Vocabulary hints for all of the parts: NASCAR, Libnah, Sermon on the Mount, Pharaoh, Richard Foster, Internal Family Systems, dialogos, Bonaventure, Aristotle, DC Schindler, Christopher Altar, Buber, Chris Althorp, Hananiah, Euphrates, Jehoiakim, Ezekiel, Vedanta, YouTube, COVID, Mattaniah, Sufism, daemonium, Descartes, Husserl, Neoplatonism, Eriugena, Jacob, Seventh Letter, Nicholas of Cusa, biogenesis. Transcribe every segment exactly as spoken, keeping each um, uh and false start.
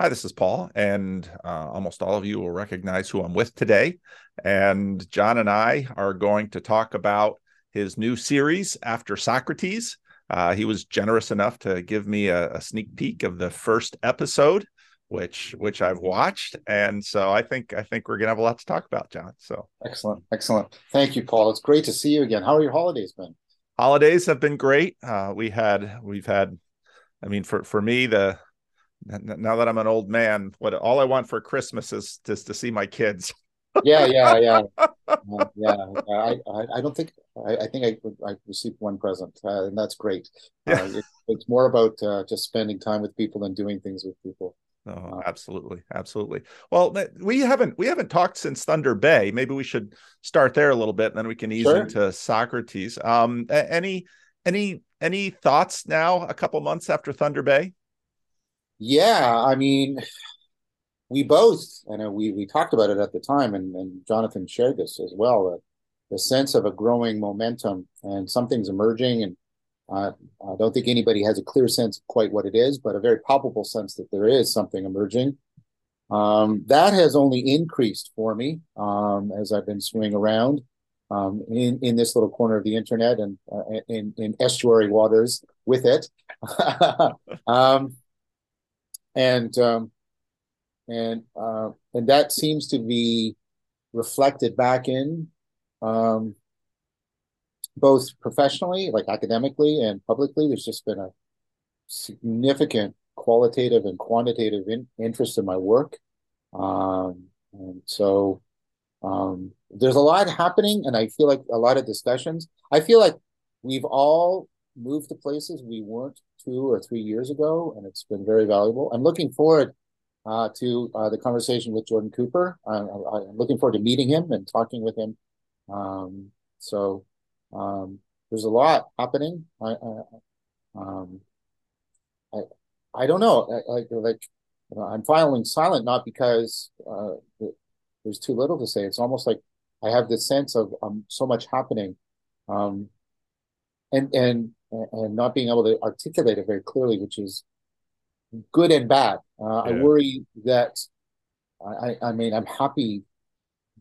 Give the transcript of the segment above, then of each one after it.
Hi, this is Paul, and uh, almost all of you will recognize who I'm with today. And John and I are going to talk about his new series, After Socrates. Uh, he was generous enough to give me a, a sneak peek of the first episode, which which I've watched, and so I think I think we're going to have a lot to talk about, John. So excellent, excellent. Thank you, Paul. It's great to see you again. How are your holidays been? Holidays have been great. Uh, we had we've had, I mean, for for me the. Now that I'm an old man, what all I want for Christmas is just to see my kids. yeah, yeah, yeah, uh, yeah. I, I, I don't think I, I think I, I received one present, uh, and that's great. Yeah. Uh, it, it's more about uh, just spending time with people than doing things with people. Oh, uh, absolutely, absolutely. Well, we haven't we haven't talked since Thunder Bay. Maybe we should start there a little bit, and then we can ease sure. into Socrates. Um, any any any thoughts now? A couple months after Thunder Bay. Yeah, I mean, we both, and we, we talked about it at the time, and, and Jonathan shared this as well, uh, the sense of a growing momentum and something's emerging. And uh, I don't think anybody has a clear sense of quite what it is, but a very palpable sense that there is something emerging. Um, that has only increased for me um, as I've been swimming around um, in, in this little corner of the internet and uh, in, in estuary waters with it. um And um, and uh, and that seems to be reflected back in um, both professionally, like academically and publicly. There's just been a significant qualitative and quantitative in, interest in my work. Um, and so um, there's a lot happening, and I feel like a lot of discussions. I feel like we've all moved to places we weren't two or three years ago, and it's been very valuable. I'm looking forward uh, to uh, the conversation with Jordan Cooper. I'm, I'm looking forward to meeting him and talking with him. Um, so um, there's a lot happening. I I, um, I, I don't know. I, I, like you know, I'm filing silent, not because uh, there's too little to say. It's almost like I have this sense of um, so much happening, um, and and. and not being able to articulate it very clearly, which is good and bad. Uh, yeah. I worry that, I, I mean, I'm happy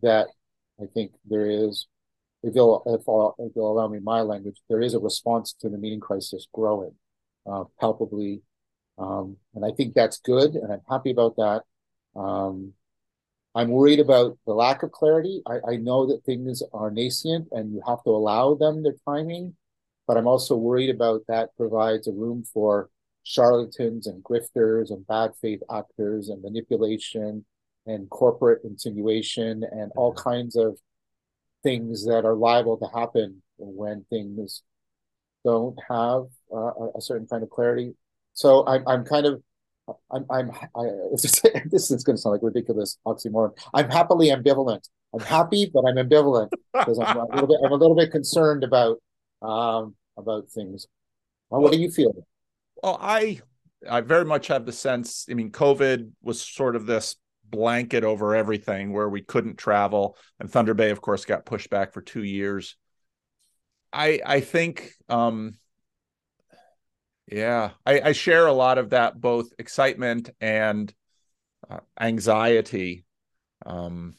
that I think there is, if you'll, if I'll, if you'll allow me my language, there is a response to the meaning crisis growing uh, palpably. Um, and I think that's good, and I'm happy about that. Um, I'm worried about the lack of clarity. I, I know that things are nascent and you have to allow them their timing. But I'm also worried about that provides a room for charlatans and grifters and bad faith actors and manipulation and corporate insinuation and all kinds of things that are liable to happen when things don't have uh, a certain kind of clarity. So I'm, I'm kind of, I'm, I'm I, this is going to sound like ridiculous oxymoron. I'm happily ambivalent. I'm happy, but I'm ambivalent because I'm a little bit, I'm a little bit concerned about Um, about things. Well, well, what do you feel? Well, I I very much have the sense, I mean, COVID was sort of this blanket over everything where we couldn't travel. And Thunder Bay, of course, got pushed back for two years. I I think, um, yeah, I, I share a lot of that, both excitement and uh, anxiety. Um,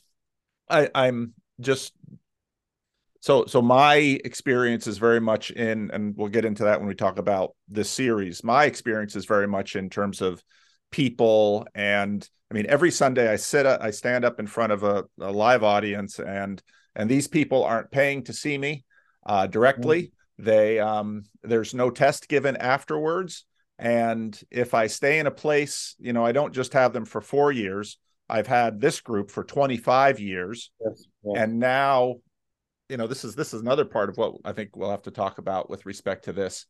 I, I'm just... So so my experience is very much in, and we'll get into that when we talk about this series, my experience is very much in terms of people. And I mean, every Sunday I sit, I stand up in front of a, a live audience and and these people aren't paying to see me uh, directly. Mm-hmm. They um, there's no test given afterwards. And if I stay in a place, you know, I don't just have them for four years. I've had this group for twenty-five years. Yes. Yeah. And now... You know, this is this is another part of what I think we'll have to talk about with respect to this.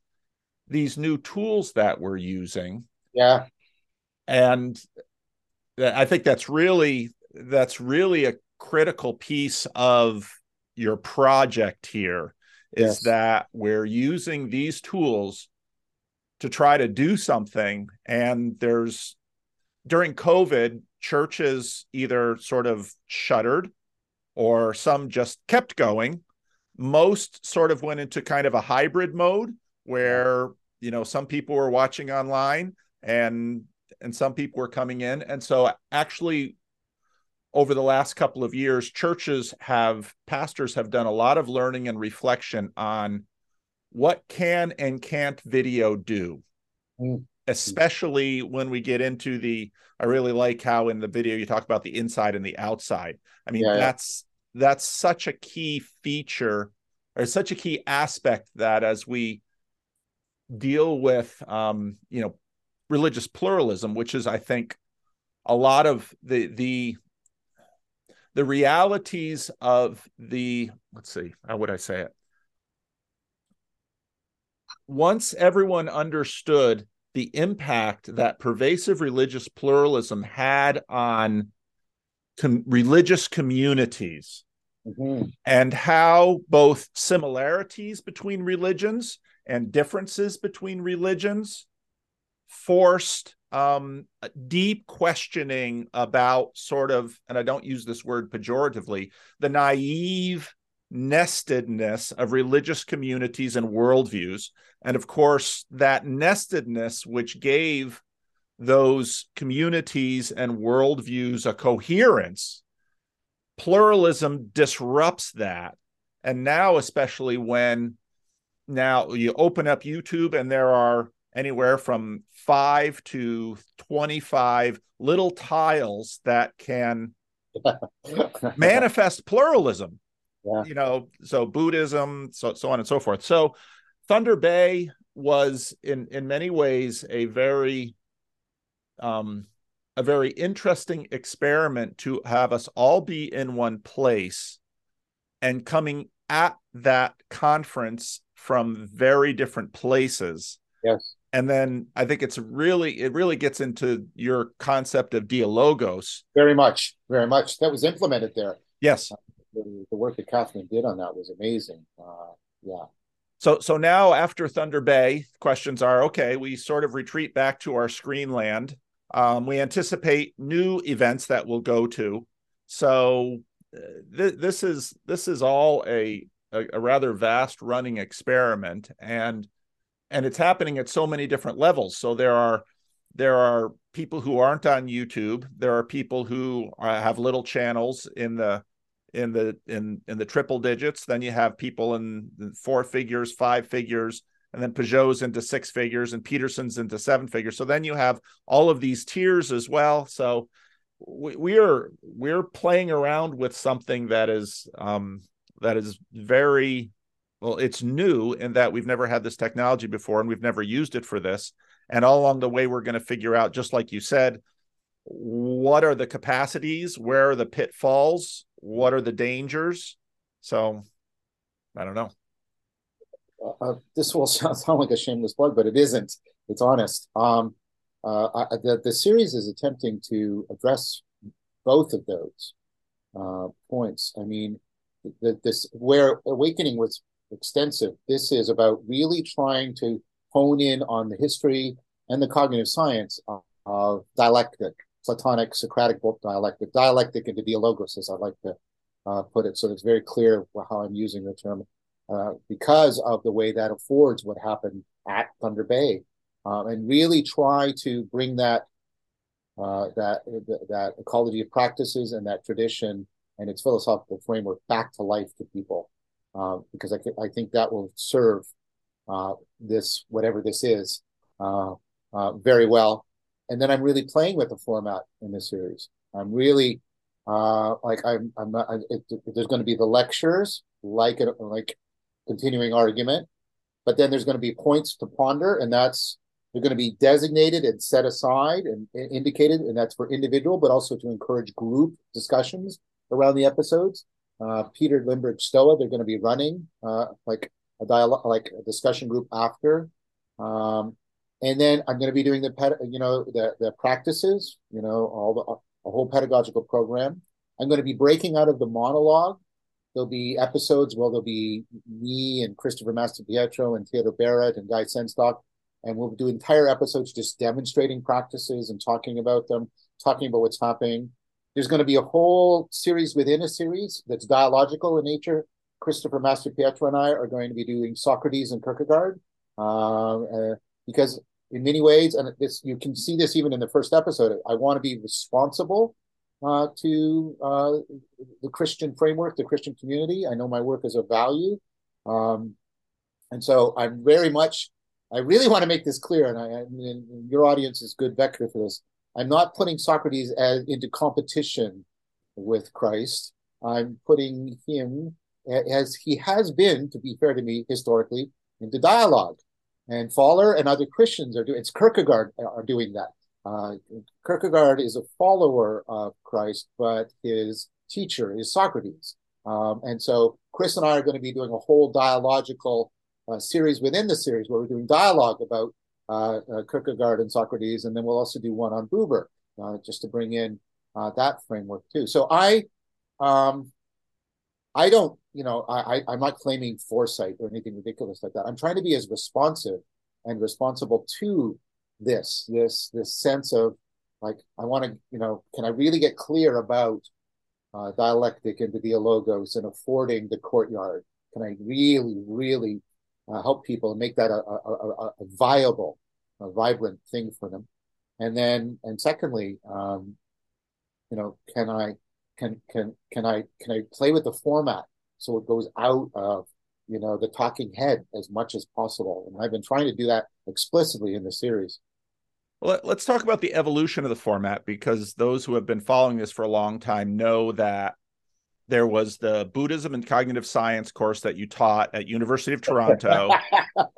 These new tools that we're using. Yeah. And I think that's really that's really a critical piece of your project here is yes. that we're using these tools to try to do something. And there's during COVID, churches either sort of shuttered or some just kept going. Most sort of went into kind of a hybrid mode where, you know, some people were watching online and and some people were coming in. And so actually, over the last couple of years, churches have, pastors have done a lot of learning and reflection on what can and can't video do, mm. especially when we get into the, I really like how in the video you talk about the inside and the outside. I mean, yeah, that's yeah. that's such a key feature or such a key aspect that as we deal with, um, you know, religious pluralism, which is, I think, a lot of the the the realities of the, let's see, how would I say it? Once everyone understood the impact that pervasive religious pluralism had on com- religious communities mm-hmm. and how both similarities between religions and differences between religions forced Um, deep questioning about sort of, and I don't use this word pejoratively, the naive nestedness of religious communities and worldviews. And of course, that nestedness, which gave those communities and worldviews a coherence, pluralism disrupts that. And now, especially when now you open up YouTube and there are anywhere from five to twenty-five little tiles that can manifest pluralism, yeah. you know, so Buddhism, so, so on and so forth. So Thunder Bay was in, in many ways a very, um, a very interesting experiment to have us all be in one place and coming at that conference from very different places. Yes. And then I think it's really, it really gets into your concept of dialogos. Very much, very much. That was implemented there. Yes. Uh, the, the work that Kathleen did on that was amazing. Uh, yeah. So so now after Thunder Bay, questions are, okay, we sort of retreat back to our screen land. Um, we anticipate new events that we'll go to. So th- this is this is all a, a, a rather vast running experiment. And And it's happening at so many different levels. So there are there are people who aren't on YouTube. There are people who are, have little channels in the in the in in the triple digits. Then you have people in four figures, five figures, and then Pageau's into six figures, and Peterson's into seven figures. So then you have all of these tiers as well. So we, we are we're playing around with something that is um, that is very. Well, it's new in that we've never had this technology before and we've never used it for this. And all along the way, we're going to figure out, just like you said, what are the capacities? Where are the pitfalls? What are the dangers? So I don't know. Uh, this will sound, sound like a shameless plug, but it isn't. It's honest. Um, uh, I, the, the series is attempting to address both of those uh, points. I mean, the, this where Awakening was extensive. This is about really trying to hone in on the history and the cognitive science of, of dialectic, Platonic, Socratic dialectic, dialectic into dialogos, as I like to uh, put it. So it's very clear how I'm using the term uh, because of the way that affords what happened at Thunder Bay, um, and really try to bring that uh, that that ecology of practices and that tradition and its philosophical framework back to life to people. Uh, because I, th- I think that will serve uh, this, whatever this is, uh, uh, very well. And then I'm really playing with the format in this series. I'm really uh, like I'm. I'm not. I, it, it, there's going to be the lectures, like a, like continuing argument, but then there's going to be points to ponder, and that's they're going to be designated and set aside and, and indicated, and that's for individual, but also to encourage group discussions around the episodes. Uh, Peter Lindbergh Stoa, they're going to be running uh, like a dialogue, like a discussion group after, um, and then I'm going to be doing the ped- you know the the practices, you know all the a whole pedagogical program. I'm going to be breaking out of the monologue. There'll be episodes where there'll be me and Christopher Mastropietro and Theodore Barrett and Guy Sensstock, and we'll do entire episodes just demonstrating practices and talking about them, talking about what's happening. There's going to be a whole series within a series that's dialogical in nature. Christopher Mastropietro and I are going to be doing Socrates and Kierkegaard uh, uh, because in many ways, and this you can see this even in the first episode, I want to be responsible uh, to uh, the Christian framework, the Christian community. I know my work is of value. Um, and so I'm very much, I really want to make this clear, and, I, and your audience is good vector for this. I'm not putting Socrates as into competition with Christ. I'm putting him, as he has been, to be fair to me, historically, into dialogue. And Fowler and other Christians are doing, it's Kierkegaard are doing that. Uh, Kierkegaard is a follower of Christ, but his teacher is Socrates. Um, and so Chris and I are going to be doing a whole dialogical uh, series within the series where we're doing dialogue about uh, uh, Kierkegaard and Socrates. And then we'll also do one on Buber, uh, just to bring in uh, that framework too. So I, um, I don't, you know, I, I, I'm not claiming foresight or anything ridiculous like that. I'm trying to be as responsive and responsible to this, this, this sense of like, I want to, you know, can I really get clear about uh, dialectic and the dialogos and affording the courtyard? Can I really, really uh, help people and make that a, a, a, a viable, a vibrant thing for them? And then, and secondly, um, you know, can I, Can can can I can I play with the format so it goes out of, you know, the talking head as much as possible? And I've been trying to do that explicitly in the series. Well, let's talk about the evolution of the format, because those who have been following this for a long time know that there was the Buddhism and Cognitive Science course that you taught at University of Toronto,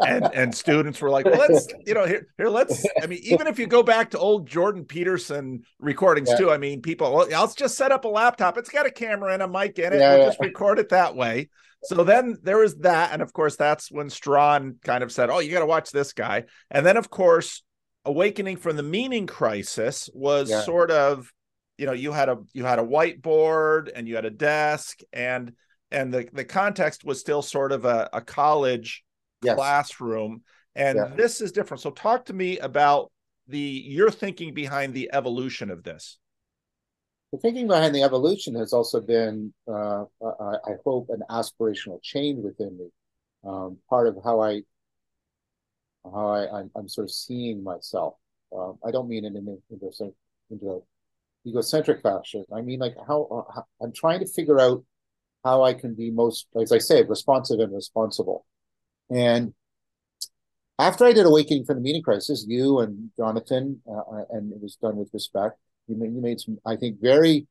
and and students were like, well, let's, you know, here, here, let's, I mean, even if you go back to old Jordan Peterson recordings yeah. too, I mean, people, well, I'll just set up a laptop. It's got a camera and a mic in it. Yeah, we'll yeah. just record it that way. So then there was that. And of course, that's when Strawn kind of said, oh, you got to watch this guy. And then, of course, Awakening from the Meaning Crisis was yeah. sort of, you know, you had a you had a whiteboard and you had a desk, and and the, the context was still sort of a, a college yes. classroom. And yeah. this is different. So talk to me about the your thinking behind the evolution of this. The thinking behind the evolution has also been, uh, I, I hope, an aspirational change within me. Um, part of how I how I I'm, I'm sort of seeing myself. Um, I don't mean in an into, into egocentric fashion. I mean, like how, how I'm trying to figure out how I can be most, as I say, responsive and responsible. And after I did Awakening from the Meaning Crisis, you and Jonathan, uh, and it was done with respect, you made, you made some, I think, very,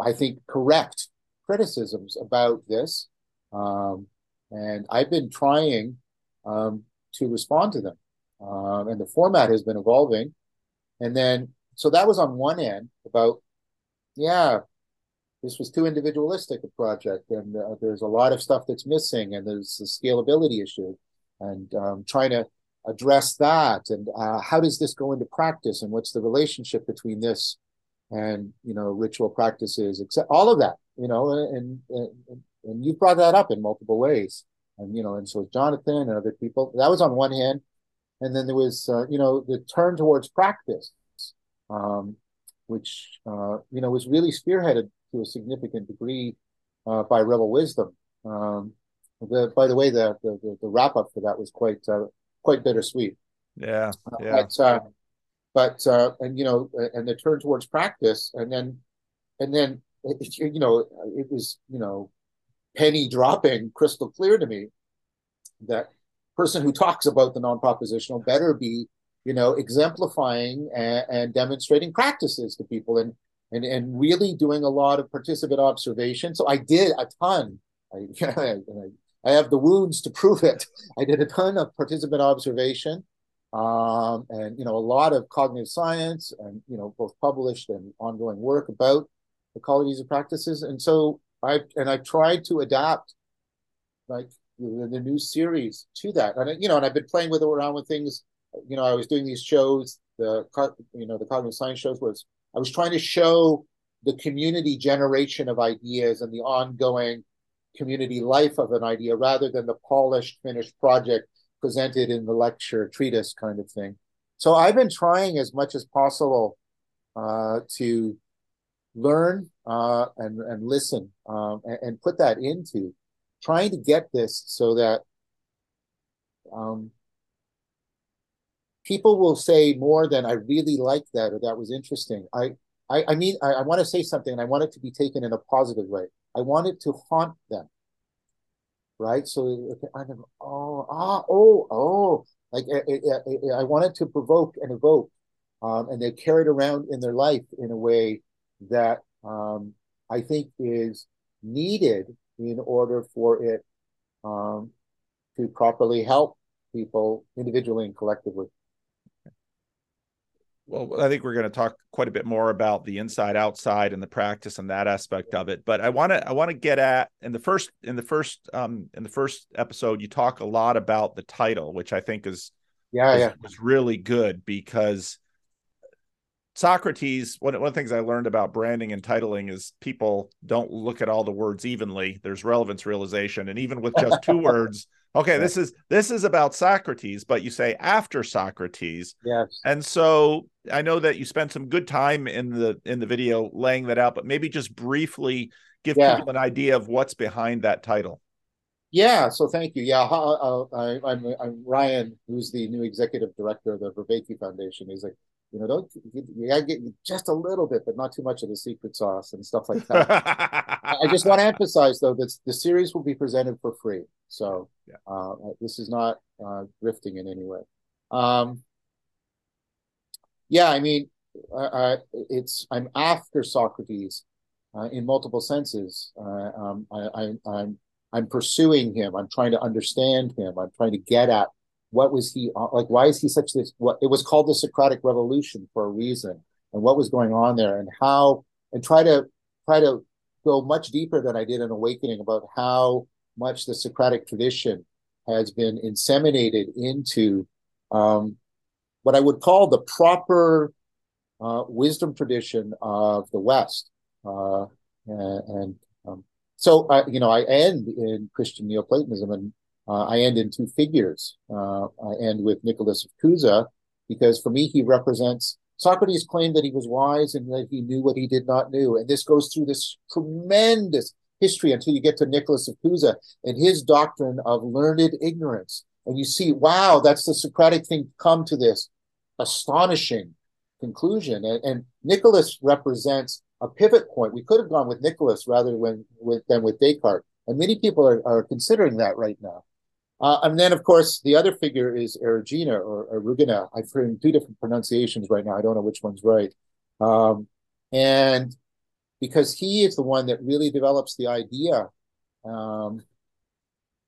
I think, correct criticisms about this. Um, and I've been trying um, to respond to them. Um, and the format has been evolving. And then So that was on one end about, yeah, this was too individualistic a project, and uh, there's a lot of stuff that's missing, and there's the scalability issue, and um, trying to address that, and uh, how does this go into practice, and what's the relationship between this and, you know, ritual practices, except all of that, you know, and, and and you brought that up in multiple ways, and you know, and so Jonathan and other people. That was on one hand, and then there was uh, you know, the turn towards practice. Um, which, uh, you know, was really spearheaded to a significant degree uh, by Rebel Wisdom. Um, the, by the way, the, the the wrap up for that was quite uh, quite bittersweet. Yeah, yeah. Uh, but uh, but uh, and you know, and the turn towards practice, and then and then it, you know, it was, you know, penny dropping crystal clear to me that person who talks about the non-propositional better be, you know, exemplifying and, and demonstrating practices to people, and and and really doing a lot of participant observation. So I did a ton. I, I have the wounds to prove it. I did a ton of participant observation, um, and you know, a lot of cognitive science, and you know, both published and ongoing work about the qualities of practices. And so I and I tried to adapt like the, the new series to that, and you know, and I've been playing with around with things. You know, I was doing these shows, the you know the cognitive science shows, was I was trying to show the community generation of ideas and the ongoing community life of an idea, rather than the polished, finished project presented in the lecture treatise kind of thing. So I've been trying as much as possible uh, to learn uh, and and listen um, and, and put that into trying to get this so that. Um, people will say more than I really like that, or that was interesting. I, I, I mean, I, I want to say something, and I want it to be taken in a positive way. I want it to haunt them, right? So I kind of, oh, ah, oh, oh, like I, I, I want it to provoke and evoke, um, and they're carried around in their life in a way that um, I think is needed in order for it um, to properly help people individually and collectively. Well, I think we're going to talk quite a bit more about the inside outside and the practice and that aspect of it. But I want to I want to get at in the first in the first um, in the first episode, you talk a lot about the title, which I think is yeah, is, yeah. is really good, because Socrates, one, one of the things I learned about branding and titling is people don't look at all the words evenly. There's relevance realization. And even with just two words, okay, this is this is about Socrates, but you say after Socrates. Yes. And so I know that you spent some good time in the in the video laying that out, but maybe just briefly give yeah. people an idea of what's behind that title. Yeah, so thank you. Yeah, I, I, I'm, I'm Ryan, who's the new executive director of the Verbeke Foundation. He's like, you know, don't you gotta get just a little bit, but not too much of the secret sauce and stuff like that. I just want to emphasize, though, that the series will be presented for free. So yeah. uh, this is not uh, grifting in any way. Um, yeah, I mean, uh, it's I'm after Socrates uh, in multiple senses. Uh, um, I, I, I'm I'm pursuing him. I'm trying to understand him. I'm trying to get at. What was he like? Why is he such this? What it was called the Socratic Revolution for a reason, and what was going on there, and how, and try to try to go much deeper than I did in Awakening about how much the Socratic tradition has been inseminated into um, what I would call the proper uh, wisdom tradition of the West, uh, and, and um, so uh, you know I end in Christian Neoplatonism and. Uh, I end in two figures. Uh, I end with Nicholas of Cusa, because for me, he represents Socrates claimed that he was wise and that he knew what he did not know. And this goes through this tremendous history until you get to Nicholas of Cusa and his doctrine of learned ignorance. And you see, wow, that's the Socratic thing to come to this astonishing conclusion. And, and Nicholas represents a pivot point. We could have gone with Nicholas rather than with, than with Descartes. And many people are, are considering that right now. Uh, and then, of course, the other figure is Eriugena or Eriugena. I've heard two different pronunciations right now. I don't know which one's right. Um, and because he is the one that really develops the idea um,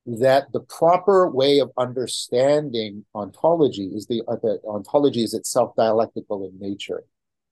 that the proper way of understanding ontology is the, uh, the ontology is itself dialectical in nature.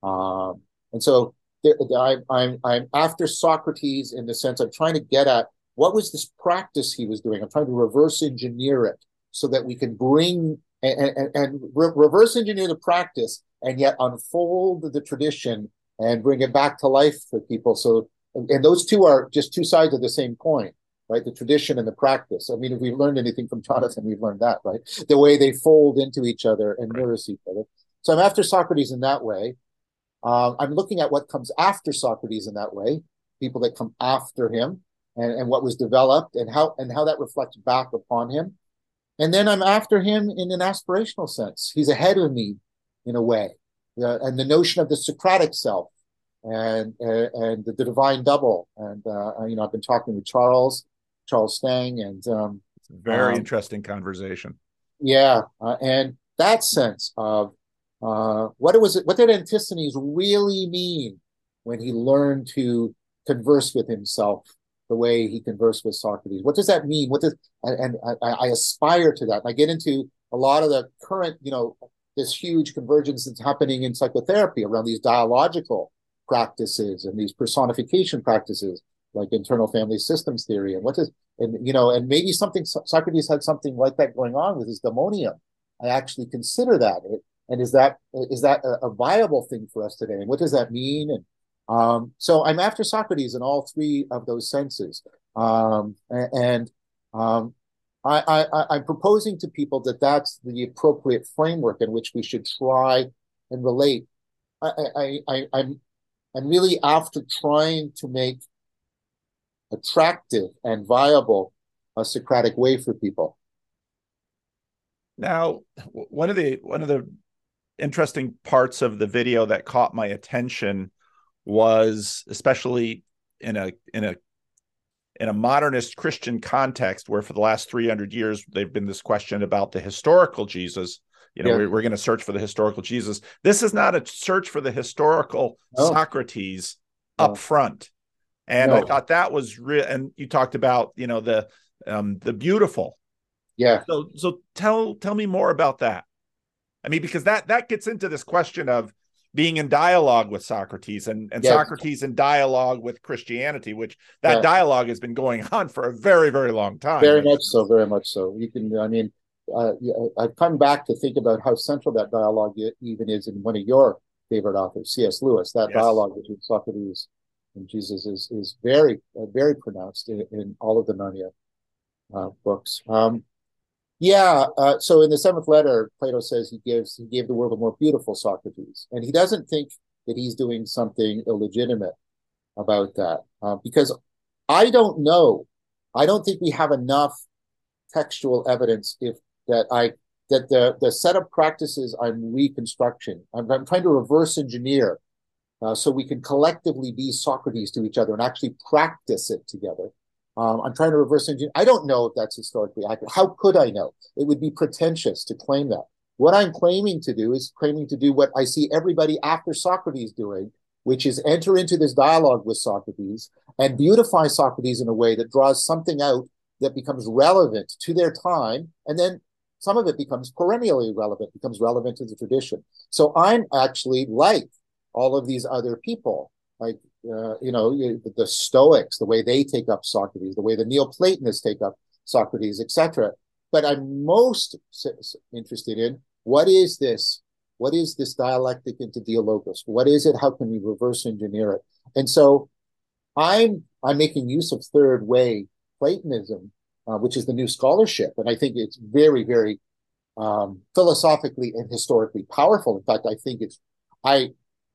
Um, and so there, I, I'm, I'm after Socrates in the sense I'm trying to get at what was this practice he was doing? I'm trying to reverse engineer it so that we can bring and, and, and re- reverse engineer the practice and yet unfold the tradition and bring it back to life for people. So, and, and those two are just two sides of the same coin, right? The tradition and the practice. I mean, if we've learned anything from Jonathan, we've learned that, right? The way they fold into each other and nourish each other. So I'm after Socrates in that way. Uh, I'm looking at what comes after Socrates in that way, people that come after him. And, and what was developed and how and how that reflects back upon him. And then I'm after him in an aspirational sense. He's ahead of me in a way. Uh, and the notion of the Socratic self and uh, and the, the divine double. And, uh, you know, I've been talking with Charles, Charles Stang. And um, it's a very um, interesting conversation. Yeah. Uh, and that sense of uh, what it was, what did Antisthenes really mean when he learned to converse with himself? The way he conversed with Socrates. What does that mean? What does and, and I, I aspire to that. And I get into a lot of the current, you know, this huge convergence that's happening in psychotherapy around these dialogical practices and these personification practices, like internal family systems theory. And what does and you know, and maybe something Socrates had something like that going on with his daemonium. I actually consider that. It, and is that is that a, a viable thing for us today? And what does that mean? And Um, so I'm after Socrates in all three of those senses. Um, and um, I, I, I'm proposing to people that that's the appropriate framework in which we should try and relate. I, I, I, I'm, I'm really after trying to make attractive and viable a Socratic way for people. Now, one of the one of the interesting parts of the video that caught my attention was, especially in a in a in a modernist Christian context, where for the last three hundred years they've been this question about the historical Jesus. You know, yeah. we're, we're going to search for the historical Jesus. This is not a search for the historical no. Socrates no. up front. And no. I thought that was real. And you talked about, you know, the um, the beautiful. Yeah. So so tell tell me more about that. I mean, because that that gets into this question of being in dialogue with Socrates and, and yes. Socrates in dialogue with Christianity, which that yeah. dialogue has been going on for a very, very long time. Very much so. Very much so. You can, I mean, Uh, I've come back to think about how central that dialogue even is in one of your favorite authors, C S Lewis. That yes. dialogue between Socrates and Jesus is is very, uh, very pronounced in, in all of the Narnia uh, books. Um, yeah, uh, so in the seventh letter, Plato says he gives he gave the world a more beautiful Socrates, and he doesn't think that he's doing something illegitimate about that, uh, because I don't know, I don't think we have enough textual evidence if that I that the the set of practices I'm reconstruction. I'm, I'm trying to reverse engineer uh, so we can collectively be Socrates to each other and actually practice it together. Um, I'm trying to reverse engineer. I don't know if that's historically accurate. How could I know? It would be pretentious to claim that. What I'm claiming to do is claiming to do what I see everybody after Socrates doing, which is enter into this dialogue with Socrates and beautify Socrates in a way that draws something out that becomes relevant to their time, and then some of it becomes perennially relevant, becomes relevant to the tradition. So I'm actually like all of these other people, like, uh, you know, the Stoics, the way they take up Socrates, the way the Neoplatonists take up Socrates, et cetera. But I'm most interested in what is this? What is this dialectic into dialogos? What is it? How can we reverse engineer it? And so I'm, I'm making use of third way Platonism, uh, which is the new scholarship, and I think it's very, very um, philosophically and historically powerful. In fact, I think it's, I,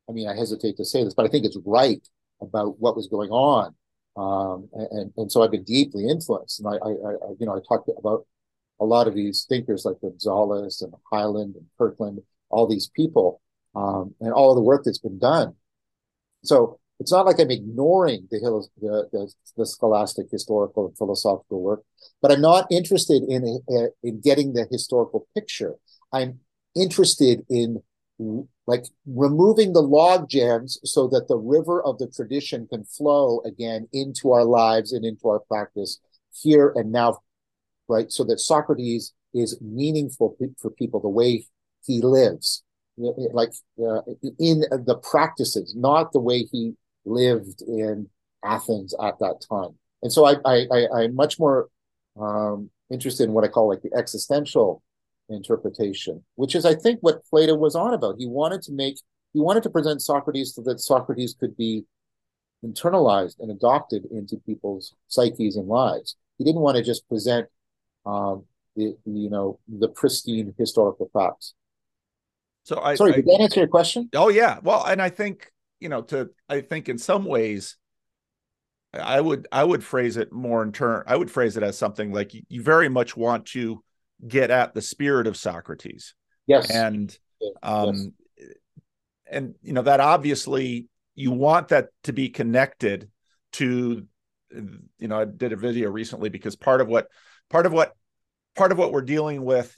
I mean, I hesitate to say this, but I think it's right about what was going on, um, and and so I've been deeply influenced. And I, I, I, you know, I talked about a lot of these thinkers like Gonzalez and Hyland and Kirkland, all these people, um, and all of the work that's been done. So it's not like I'm ignoring the, the, the, the scholastic, historical, and philosophical work, but I'm not interested in, in getting the historical picture. I'm interested in like removing the log jams so that the river of the tradition can flow again into our lives and into our practice here and now, right? So that Socrates is meaningful for people, the way he lives, like uh, in the practices, not the way he lived in Athens at that time. And so I, I, I, I'm much more um, interested in what I call like the existential interpretation, which is, I think, what Plato was on about. He wanted to make, he wanted to present Socrates so that Socrates could be internalized and adopted into people's psyches and lives. He didn't want to just present, um, the, you know, the pristine historical facts. So I, Sorry, I, did that answer your question? Oh, yeah. Well, and I think, you know, to, I think in some ways, I would, I would phrase it more in turn. I would phrase it as something like you, you very much want to get at the spirit of Socrates. Yes. And, um, yes. and, you know, that obviously you want that to be connected to, you know, I did a video recently because part of what, part of what, part of what we're dealing with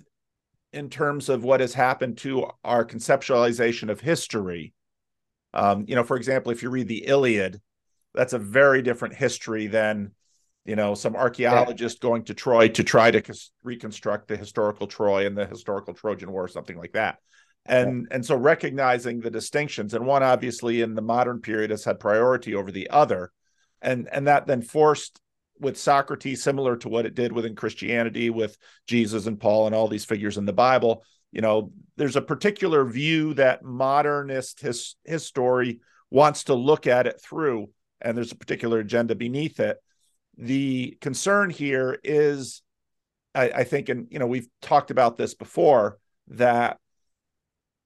in terms of what has happened to our conceptualization of history. Um, you know, for example, if you read the Iliad, that's a very different history than, you know, some archaeologist yeah. going to Troy to try to reconstruct the historical Troy and the historical Trojan War or something like that. And, yeah. and so recognizing the distinctions, and one obviously in the modern period has had priority over the other. And, and that then forced with Socrates, similar to what it did within Christianity with Jesus and Paul and all these figures in the Bible, you know, there's a particular view that modernist his, his story wants to look at it through, and there's a particular agenda beneath it. The concern here is, I, I think, and, you know, we've talked about this before, that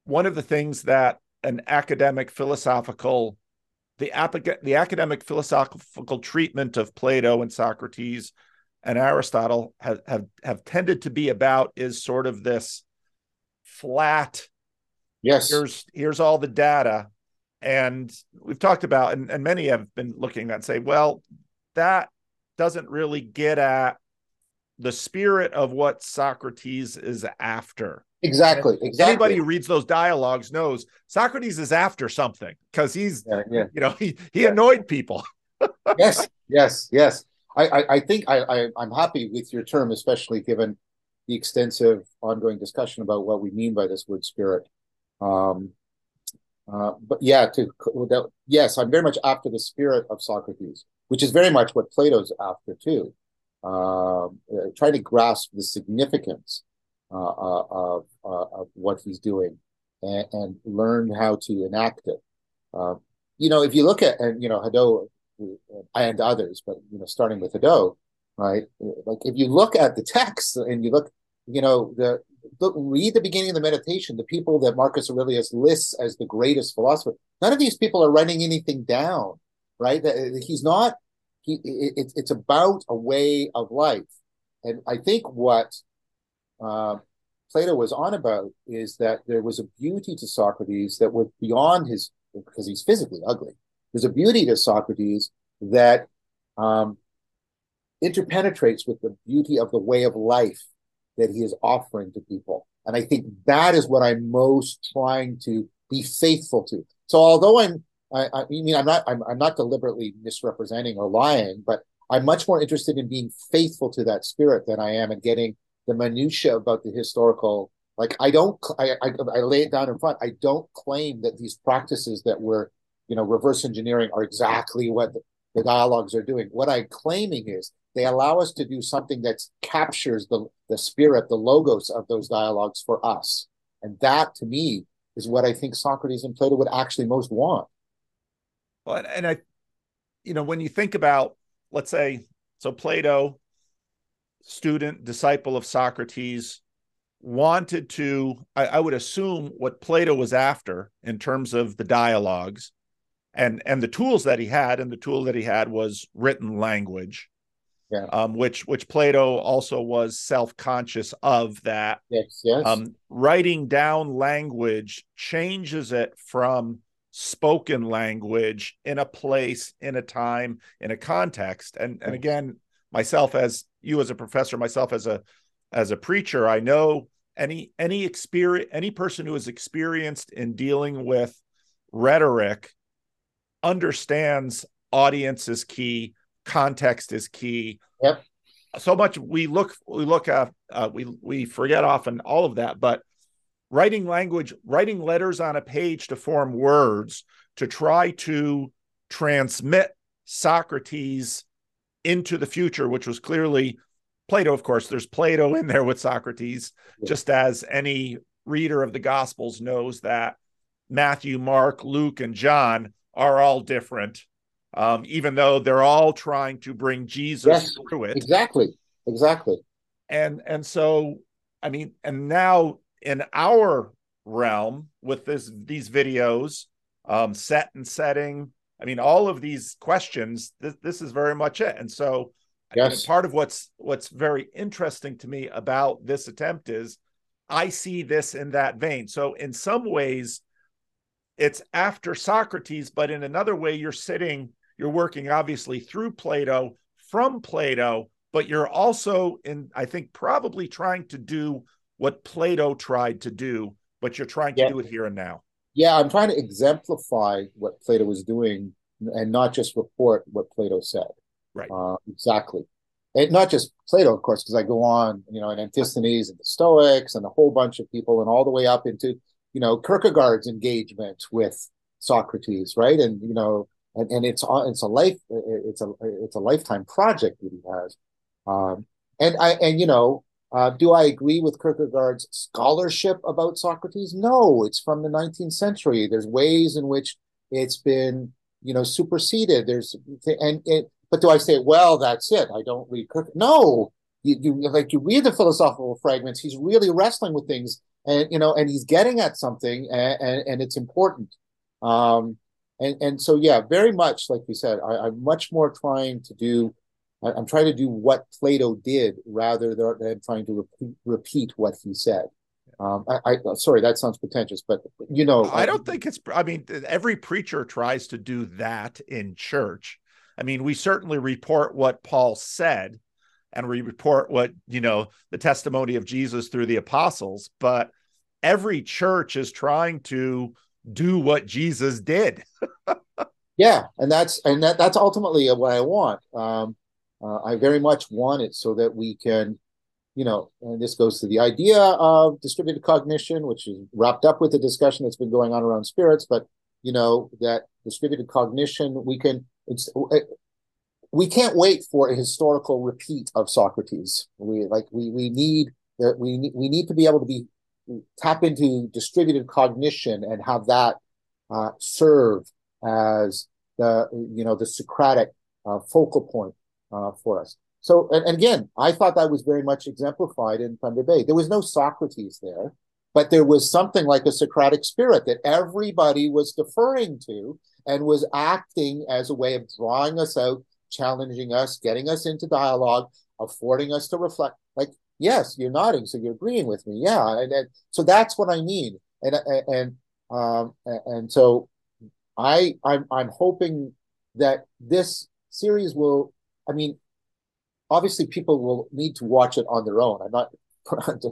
one of the things that an academic philosophical The, the academic philosophical treatment of Plato and Socrates and Aristotle have, have, have tended to be about is sort of this flat, yes, here's, here's all the data. And we've talked about, and, and many have been looking at and say, well, that doesn't really get at the spirit of what Socrates is after. Exactly. Exactly. Anybody who reads those dialogues knows Socrates is after something because he's, yeah, yeah. you know, he, he yeah. annoyed people. Yes, yes, yes. I, I, I think I, I, I'm happy with your term, especially given the extensive ongoing discussion about what we mean by this word spirit. Um, uh, but yeah, to that, yes, I'm very much after the spirit of Socrates, which is very much what Plato's after too. Uh, uh, trying to grasp the significance uh, uh, of, uh, of what he's doing and, and learn how to enact it. Uh, you know, if you look at, and you know, Hadot and others, but you know, starting with Hadot, right? Like, if you look at the text and you look, you know, the look, read the beginning of the meditation, the people that Marcus Aurelius lists as the greatest philosopher, none of these people are writing anything down, right? He's not. He, it, it's about a way of life. And I think what uh, Plato was on about is that there was a beauty to Socrates that was beyond his, because he's physically ugly, there's a beauty to Socrates that um, interpenetrates with the beauty of the way of life that he is offering to people. And I think that is what I'm most trying to be faithful to. So although I'm I, I mean, I'm not. I'm, I'm not deliberately misrepresenting or lying, but I'm much more interested in being faithful to that spirit than I am in getting the minutia about the historical. Like I don't. I, I I lay it down in front. I don't claim that these practices that we're, you know, reverse engineering are exactly what the, the dialogues are doing. What I'm claiming is they allow us to do something that captures the the spirit, the logos of those dialogues for us, and that to me is what I think Socrates and Plato would actually most want. Well, and I, you know, when you think about, let's say, so Plato, student, disciple of Socrates, wanted to, I, I would assume what Plato was after in terms of the dialogues and, and the tools that he had, and the tool that he had was written language, yeah. um, which, which Plato also was self-conscious of that. Yes, yes. Um, writing down language changes it from spoken language in a place, in a time, in a context. And and again, myself as you as a professor, myself as a as a preacher, I know any any experience, any person who is experienced in dealing with rhetoric understands audience is key, context is key. Yep. So much we look we look at uh, we we forget often all of that, but writing language, writing letters on a page to form words to try to transmit Socrates into the future, which was clearly Plato. Of course, there's Plato in there with Socrates, yeah. just as any reader of the Gospels knows that Matthew, Mark, Luke, and John are all different, um, even though they're all trying to bring Jesus yes, through it. Exactly, exactly. And, and so, I mean, and now... in our realm with this, these videos, um, set and setting, I mean, all of these questions, th this is very much it. And so yes. I mean, part of what's, what's very interesting to me about this attempt is I see this in that vein. So in some ways it's after Socrates, but in another way you're sitting, you're working obviously through Plato, from Plato, but you're also in, I think, probably trying to do what Plato tried to do, but you're trying to yeah. do it here and now. Yeah, I'm trying to exemplify what Plato was doing and not just report what Plato said. Right. Uh, exactly. And not just Plato, of course, because I go on, you know, in Antisthenes and the Stoics and a whole bunch of people and all the way up into, you know, Kierkegaard's engagement with Socrates, right? And, you know, and, and it's, it's a life, it's a, it's a lifetime project that he has. Um, and I, and, you know, Uh, do I agree with Kierkegaard's scholarship about Socrates? No, it's from the nineteenth century. There's ways in which it's been, you know, superseded. There's and it, but do I say, well, that's it? I don't read Kierkegaard. No, you, you like you read the philosophical fragments. He's really wrestling with things, and you know, and he's getting at something, and and, and it's important. Um, and and so yeah, very much like you said, I, I'm much more trying to do I, I'm trying to do what Plato did rather than trying to repeat, repeat what he said. Um, I, I sorry, that sounds pretentious, but you know, I don't I, think it's, I mean, every preacher tries to do that in church. I mean, we certainly report what Paul said, and we report what, you know, the testimony of Jesus through the apostles, but every church is trying to do what Jesus did. Yeah. And that's, and that, that's ultimately what I want. Um, uh, I very much want it so that we can, you know, and this goes to the idea of distributed cognition, which is wrapped up with the discussion that's been going on around spirits. But, you know, that distributed cognition, we can, it's, we can't wait for a historical repeat of Socrates. We like, we, we need that. We need, we need to be able to be tap into distributed cognition and have that uh, serve as the, you know, the Socratic uh, focal point uh, for us. So, and, and again, I thought that was very much exemplified in Thunder Bay. There was no Socrates there, but there was something like a Socratic spirit that everybody was deferring to and was acting as a way of drawing us out, challenging us, getting us into dialogue, affording us to reflect. Like, yes, you're nodding, so you're agreeing with me. Yeah, and, and so that's what I mean. And and um, and so I I'm I'm hoping that this series will. I mean. Obviously, people will need to watch it on their own. I'm not,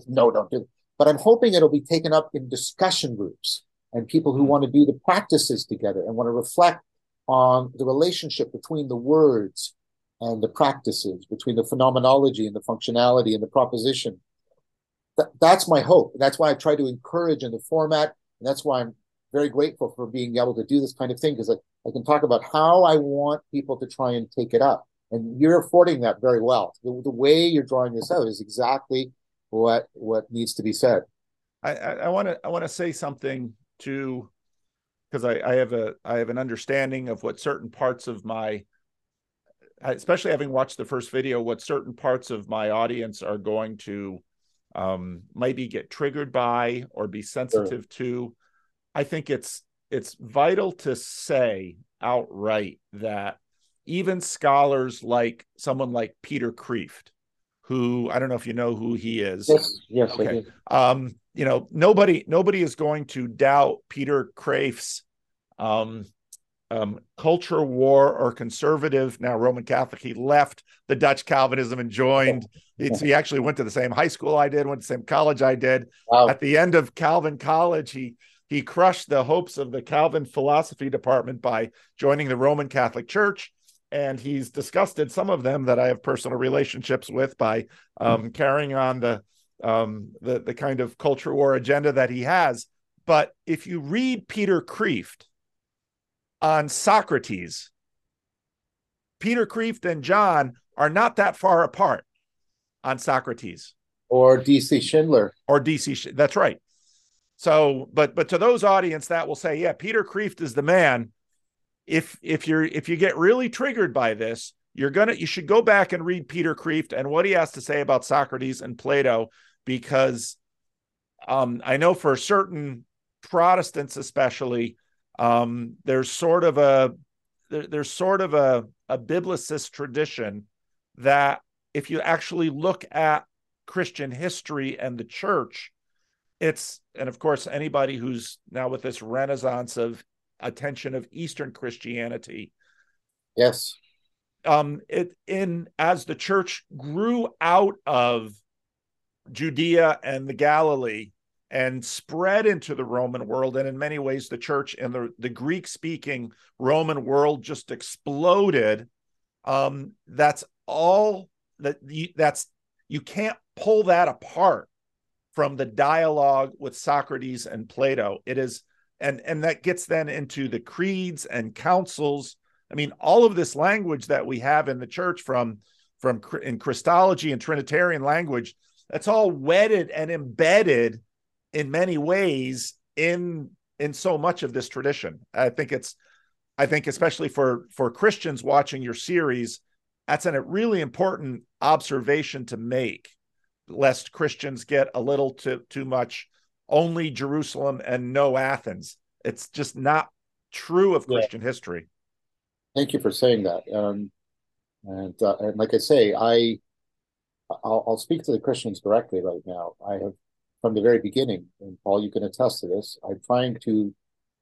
no, don't do that. But I'm hoping it'll be taken up in discussion groups and people who want to do the practices together and want to reflect on the relationship between the words and the practices, between the phenomenology and the functionality and the proposition. Th- that's my hope. That's why I try to encourage in the format. And that's why I'm very grateful for being able to do this kind of thing, because I, I can talk about how I want people to try and take it up. And you're affording that very well. The, the way you're drawing this out is exactly what what needs to be said. I I want to I want to say something to, because I, I have a I have an understanding of what certain parts of my, especially having watched the first video, what certain parts of my audience are going to um, maybe get triggered by or be sensitive sure. to. I think it's it's vital to say outright that. Even scholars like someone like Peter Kreeft, who I don't know if you know who he is. Yes, yes, okay. I do. Um, you know, nobody, nobody is going to doubt Peter Kreeft's um, um, culture war or conservative. Now Roman Catholic, he left the Dutch Calvinism and joined. It's, he actually went to the same high school I did, went to the same college I did. Wow. At the end of Calvin College, he. He crushed the hopes of the Calvin philosophy department by joining the Roman Catholic Church. And he's disgusted some of them that I have personal relationships with by um, mm-hmm. carrying on the, um, the the kind of culture war agenda that he has. But if you read Peter Kreeft on Socrates, Peter Kreeft and John are not that far apart on Socrates. Or D C Schindler. Or D C, that's right. So, but but to those audience that will say, yeah, Peter Kreeft is the man. If if you're if you get really triggered by this, you're gonna you should go back and read Peter Kreeft and what he has to say about Socrates and Plato, because um, I know for certain Protestants especially, um, there's sort of a there, there's sort of a, a biblicist tradition that if you actually look at Christian history and the church, it's and of course anybody who's now with this renaissance of attention of Eastern Christianity. Yes. Um, it in as the church grew out of Judea and the Galilee and spread into the Roman world, and in many ways the church and the, the Greek-speaking Roman world just exploded. Um, that's all that that's you can't pull that apart from the dialogue with Socrates and Plato. It is. And, and that gets then into the creeds and councils. I mean, all of this language that we have in the church from, from in Christology and Trinitarian language, that's all wedded and embedded in many ways in, in so much of this tradition. I think it's, I think especially for, for Christians watching your series, that's a really important observation to make, lest Christians get a little too, too much only Jerusalem and no Athens. It's just not true of Christian yeah. history. Thank you for saying that. Um, And, uh, and like I say, I, I'll, I'll speak to the Christians directly right now. I have, from the very beginning, and Paul, you can attest to this, I'm trying to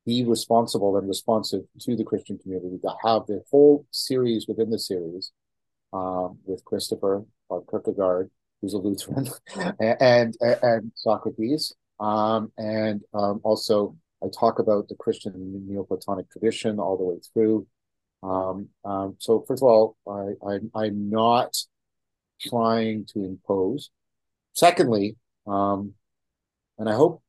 be responsible and responsive to the Christian community, to have the whole series within the series um, with Christopher or Kierkegaard, who's a Lutheran, and, and and Socrates. Um, and um, also, I talk about the Christian Neoplatonic tradition all the way through. Um, um, so, first of all, I, I, I'm not trying to impose. Secondly, um, and I hope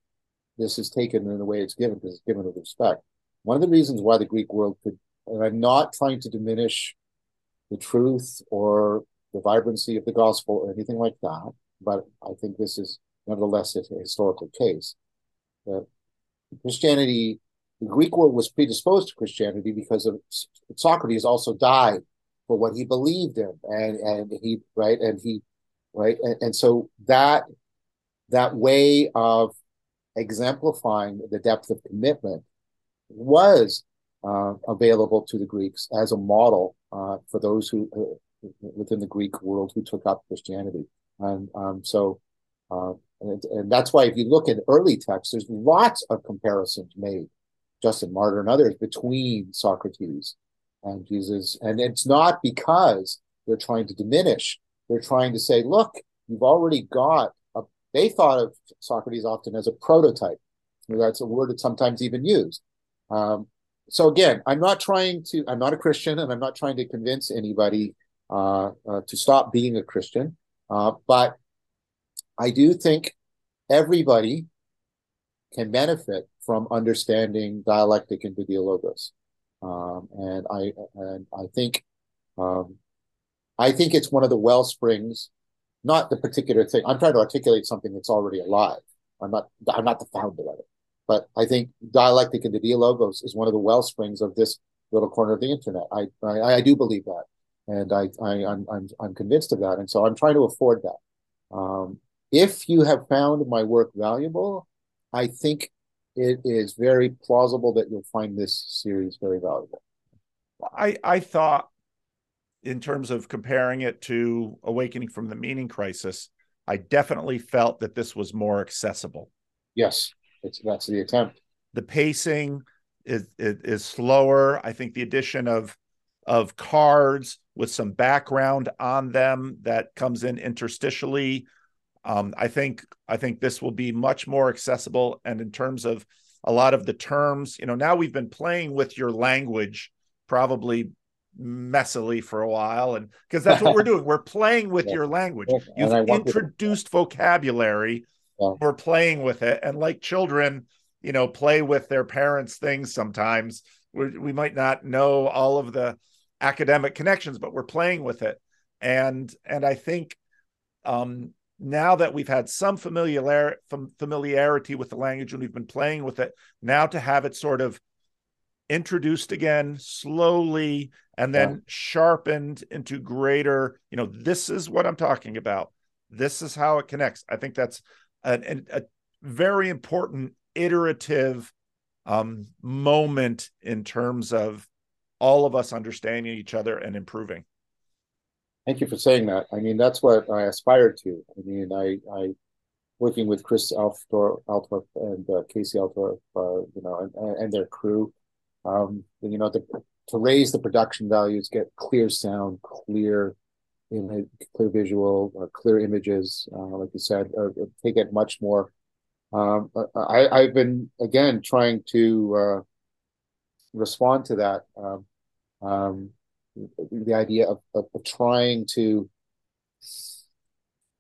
this is taken in the way it's given, because it's given with respect. One of the reasons why the Greek world could, and I'm not trying to diminish the truth or the vibrancy of the gospel or anything like that, but I think this is nevertheless a historical case. That Christianity, the Greek world was predisposed to Christianity because of Socrates also died for what he believed in, and and he right and he right and, and so that that way of exemplifying the depth of commitment was uh, available to the Greeks as a model uh, for those who. Uh, within the Greek world who took up Christianity. And um, so, uh, and, and that's why if you look at early texts, there's lots of comparisons made, Justin Martyr and others, between Socrates and Jesus. And it's not because they're trying to diminish. They're trying to say, look, you've already got, a, they thought of Socrates often as a prototype. That's a word that's sometimes even used. Um, so again, I'm not trying to, I'm not a Christian, and I'm not trying to convince anybody Uh, uh, to stop being a Christian. Uh, but I do think everybody can benefit from understanding dialectic and videologos. Um, and I and I think um, I think it's one of the wellsprings, not the particular thing. I'm trying to articulate something that's already alive. I'm not I'm not the founder of it. But I think dialectic and videologos is one of the wellsprings of this little corner of the internet. I I, I do believe that. And I, I, I'm, I'm, I'm convinced of that. And so I'm trying to afford that. Um, if you have found my work valuable, I think it is very plausible that you'll find this series very valuable. I, I thought, in terms of comparing it to Awakening from the Meaning Crisis, I definitely felt that this was more accessible. Yes, it's, that's the attempt. The pacing is, is, is slower. I think the addition of of cards with some background on them that comes in interstitially. Um, I think I think this will be much more accessible. And in terms of a lot of the terms, you know, now we've been playing with your language probably messily for a while, and because that's what we're doing. We're playing with yeah. your language. You've introduced vocabulary. Yeah. We're playing with it. And like children, you know, play with their parents' things sometimes. We're, we might not know all of the academic connections, but we're playing with it. And and I think um, now that we've had some familiar, familiarity with the language and we've been playing with it, now to have it sort of introduced again slowly and then yeah. sharpened into greater, you know, this is what I'm talking about. This is how it connects. I think that's a, a very important iterative um, moment in terms of all of us understanding each other and improving. Thank you for saying that. I mean, that's what I aspire to. I mean, I, I working with Chris Althorp and uh, Casey Althorp, uh, you know, and, and their crew, um, you know, to, to raise the production values, get clear sound, clear, image, clear visual, uh, clear images, uh, like you said, uh, take it much more. Um, I, I've been, again, trying to, uh, respond to that um, um the idea of, of, of trying to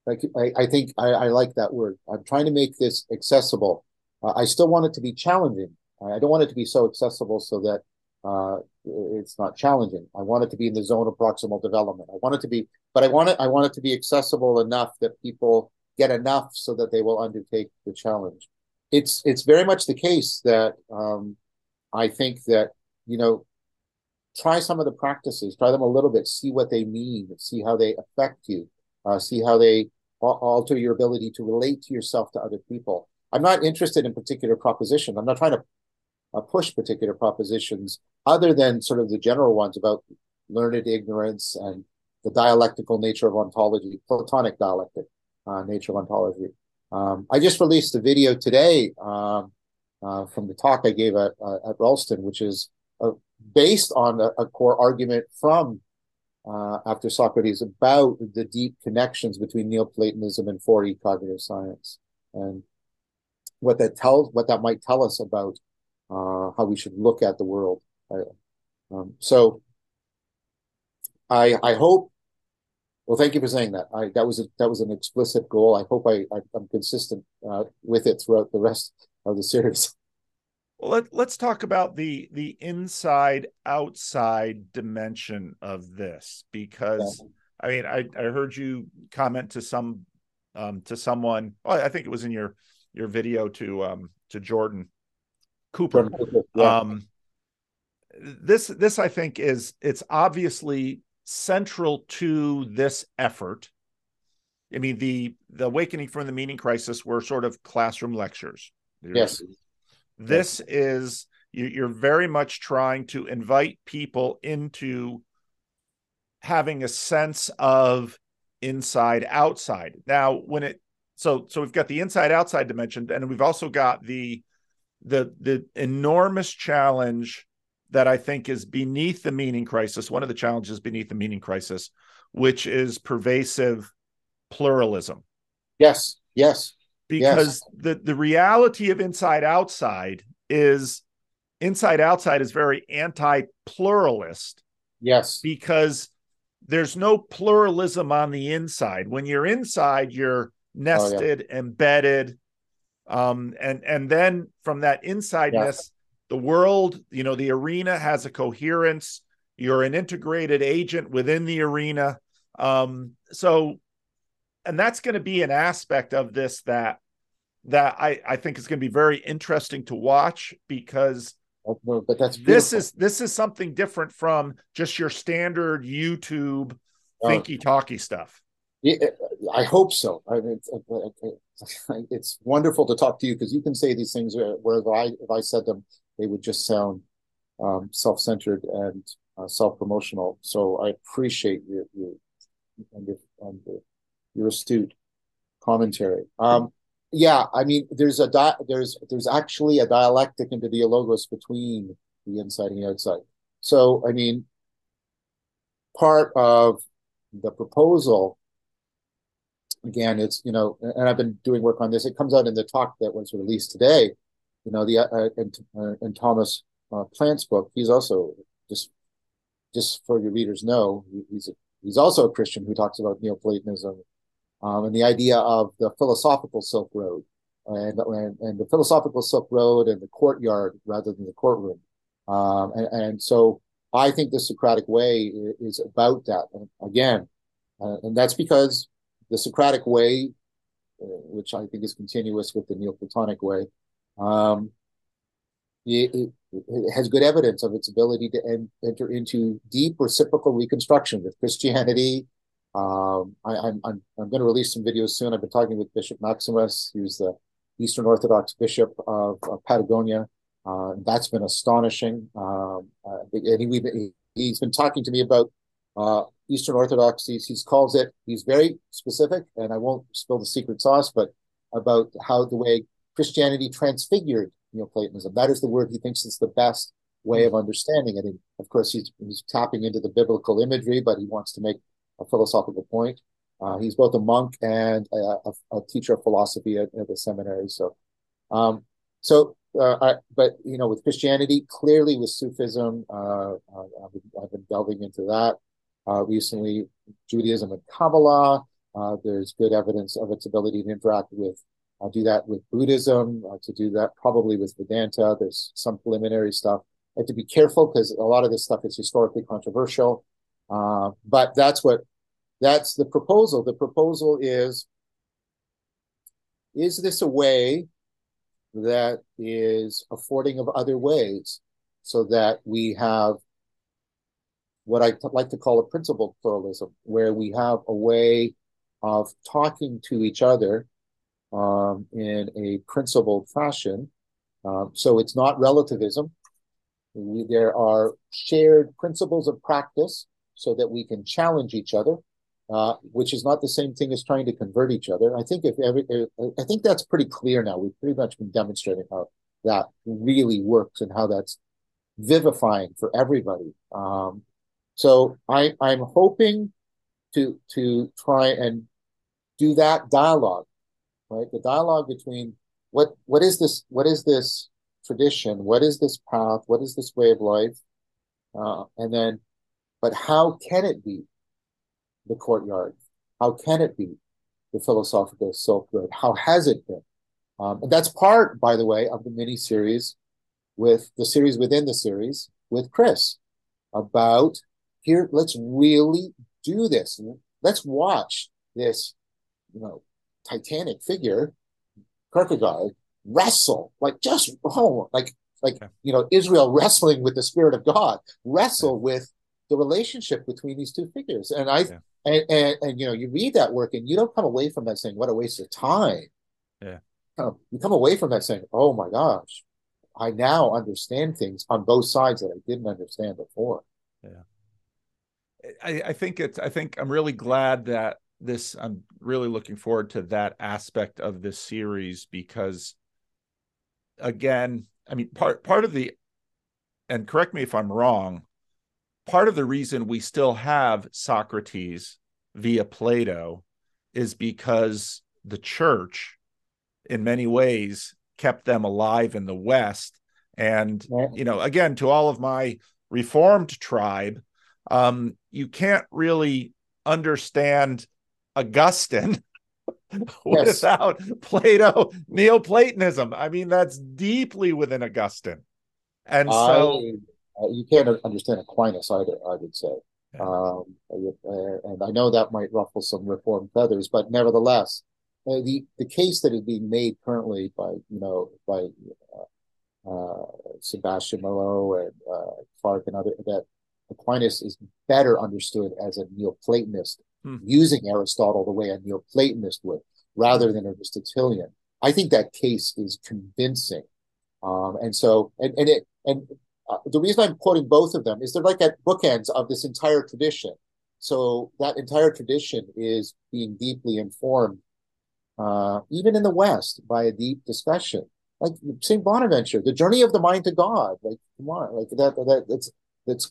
like I, I think I, I like that word. I'm trying to make this accessible. uh, I still want it to be challenging. I don't want it to be so accessible so that uh it's not challenging. I want it to be in the zone of proximal development. I want it to be but I want it I want it to be accessible enough that people get enough so that they will undertake the challenge. It's it's very much the case that um I think that, you know, try some of the practices, try them a little bit, see what they mean, see how they affect you, uh, see how they alter your ability to relate to yourself to other people. I'm not interested in particular propositions. I'm not trying to uh, push particular propositions other than sort of the general ones about learned ignorance and the dialectical nature of ontology, Platonic dialectic uh, nature of ontology. Um, I just released a video today um, uh, from the talk I gave at, uh, at Ralston, which is uh, based on a, a core argument from uh, After Socrates about the deep connections between Neoplatonism and four E cognitive science, and what that tells, what that might tell us about uh, how we should look at the world. Uh, um, so, I I hope. Well, thank you for saying that. I, that was a, that was an explicit goal. I hope I, I I'm consistent uh, with it throughout the rest of the series. Well, let, let's talk about the the inside outside dimension of this, because yeah. I mean I I heard you comment to some um, to someone. Well, I think it was in your your video to um, to Jordan Cooper. Yeah. Um, this this I think is it's obviously central to this effort. I mean, the the Awakening from the Meaning Crisis were sort of classroom lectures. Yes. This is, you're very much trying to invite people into having a sense of inside outside. Now, when it so so we've got the inside outside dimension, and we've also got the the the enormous challenge that I think is beneath the meaning crisis, one of the challenges beneath the meaning crisis, which is pervasive pluralism. Yes, yes. Because yes. the the reality of inside outside is inside outside is very anti-pluralist. Yes. Because there's no pluralism on the inside. When you're inside, you're nested, oh, yeah. embedded, um, and and then from that insideness. Yes. The world, you know, the arena has a coherence. You're an integrated agent within the arena. Um, so, and that's going to be an aspect of this that that I, I think is going to be very interesting to watch, because oh, but that's this is this is something different from just your standard YouTube oh. thinky-talky stuff. Yeah, I hope so. I mean, it's, it's wonderful to talk to you, because you can say these things where if I, if I said them, they would just sound um, self-centered and uh, self-promotional. So I appreciate your you and your, and your astute commentary. Um, yeah, I mean, there's a di there's there's actually a dialectic and a dialogos between the inside and the outside. So I mean, part of the proposal, again, it's you know, and I've been doing work on this. It comes out in the talk that was released today. You know, the uh, and, uh, and Thomas uh, Plant's book. He's also just just for your readers know he's a, he's also a Christian who talks about Neoplatonism um, and the idea of the philosophical Silk Road and and, and the philosophical Silk Road and the courtyard rather than the courtroom. Um, and, and so I think the Socratic way is about that. And again, uh, and that's because the Socratic way, uh, which I think is continuous with the Neoplatonic way. Um, it, it, it has good evidence of its ability to en enter into deep reciprocal reconstruction with Christianity. Um, I, I'm, I'm, I'm going to release some videos soon. I've been talking with Bishop Maximus, who's the Eastern Orthodox Bishop of, of Patagonia. Uh, that's been astonishing. Um, uh, and he, we've, he's been talking to me about uh, Eastern Orthodoxy. He calls it, he's very specific, and I won't spill the secret sauce, but about how the way Christianity transfigured Neoplatonism. That is the word he thinks is the best way of understanding it. And of course, he's, he's tapping into the biblical imagery, but he wants to make a philosophical point. Uh, he's both a monk and a, a, a teacher of philosophy at, at the seminary. So, um, so, uh, I, but you know, with Christianity, clearly with Sufism, uh, I've been, I've been delving into that uh, recently. Judaism and Kabbalah. Uh, there's good evidence of its ability to interact with. I'll do that with Buddhism, uh, to do that probably with Vedanta. There's some preliminary stuff. I have to be careful because a lot of this stuff is historically controversial. Uh, but that's what, that's the proposal. The proposal is, is this a way that is affording of other ways so that we have what I like to call a principled pluralism, where we have a way of talking to each other Um, in a principled fashion. Um, so it's not relativism. We, there are shared principles of practice, so that we can challenge each other, uh, which is not the same thing as trying to convert each other. I think if every, I think that's pretty clear now. We've pretty much been demonstrating how that really works and how that's vivifying for everybody. Um, so I, I'm hoping to to try and do that dialogue, right? The dialogue between what what is this what is this tradition, what is this path, what is this way of life, uh, and then, but how can it be the courtyard? How can it be the philosophical Silk Road? How has it been? Um, and that's part, by the way, of the mini series with the series within the series with Chris about here. Let's really do this. Let's watch this, you know, Titanic figure, Kierkegaard, wrestle like just oh, like like okay. you know, Israel wrestling with the Spirit of God, wrestle okay. with the relationship between these two figures. And I yeah. and, and and you know, you read that work and you don't come away from that saying, "What a waste of time." Yeah. You come away from that saying, "Oh my gosh, I now understand things on both sides that I didn't understand before." Yeah, I, I think it's. I think I'm really glad that this. I'm really looking forward to that aspect of this series because, again, I mean, part part of the, and correct me if I'm wrong, part of the reason we still have Socrates via Plato is because the church, in many ways, kept them alive in the West. And, yeah. you know, again, to all of my Reformed tribe, um, you can't really understand Augustine without yes. Plato, Neoplatonism. I mean, that's deeply within Augustine. And so... I, you can't understand Aquinas either, I would say. Yeah. Um, and I know that might ruffle some Reformed feathers, but nevertheless, Uh, the, the case that is being made currently by, you know, by uh, uh, Sebastian Melo and uh, Clark and other, that Aquinas is better understood as a Neoplatonist, hmm. using Aristotle the way a Neoplatonist would, rather than an Aristotelian. I think that case is convincing. Um, and so, and, and it, and uh, the reason I'm quoting both of them is they're like at bookends of this entire tradition. So that entire tradition is being deeply informed Uh, even in the West, by a deep discussion, like Saint Bonaventure, the journey of the mind to God, like come on, like that, that that's that's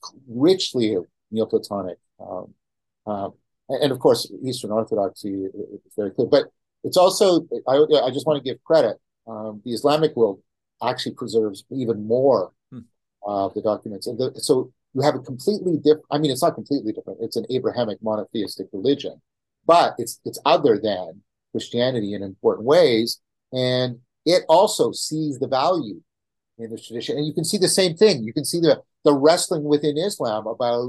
richly Neoplatonic, um, um, and of course Eastern Orthodoxy is very clear. But it's also, I, I just want to give credit. Um, the Islamic world actually preserves even more hmm. of the documents, and the, so you have a completely different. I mean, it's not completely different. It's an Abrahamic monotheistic religion, but it's it's other than Christianity in important ways, and it also sees the value in this tradition. And you can see the same thing. You can see the the wrestling within Islam about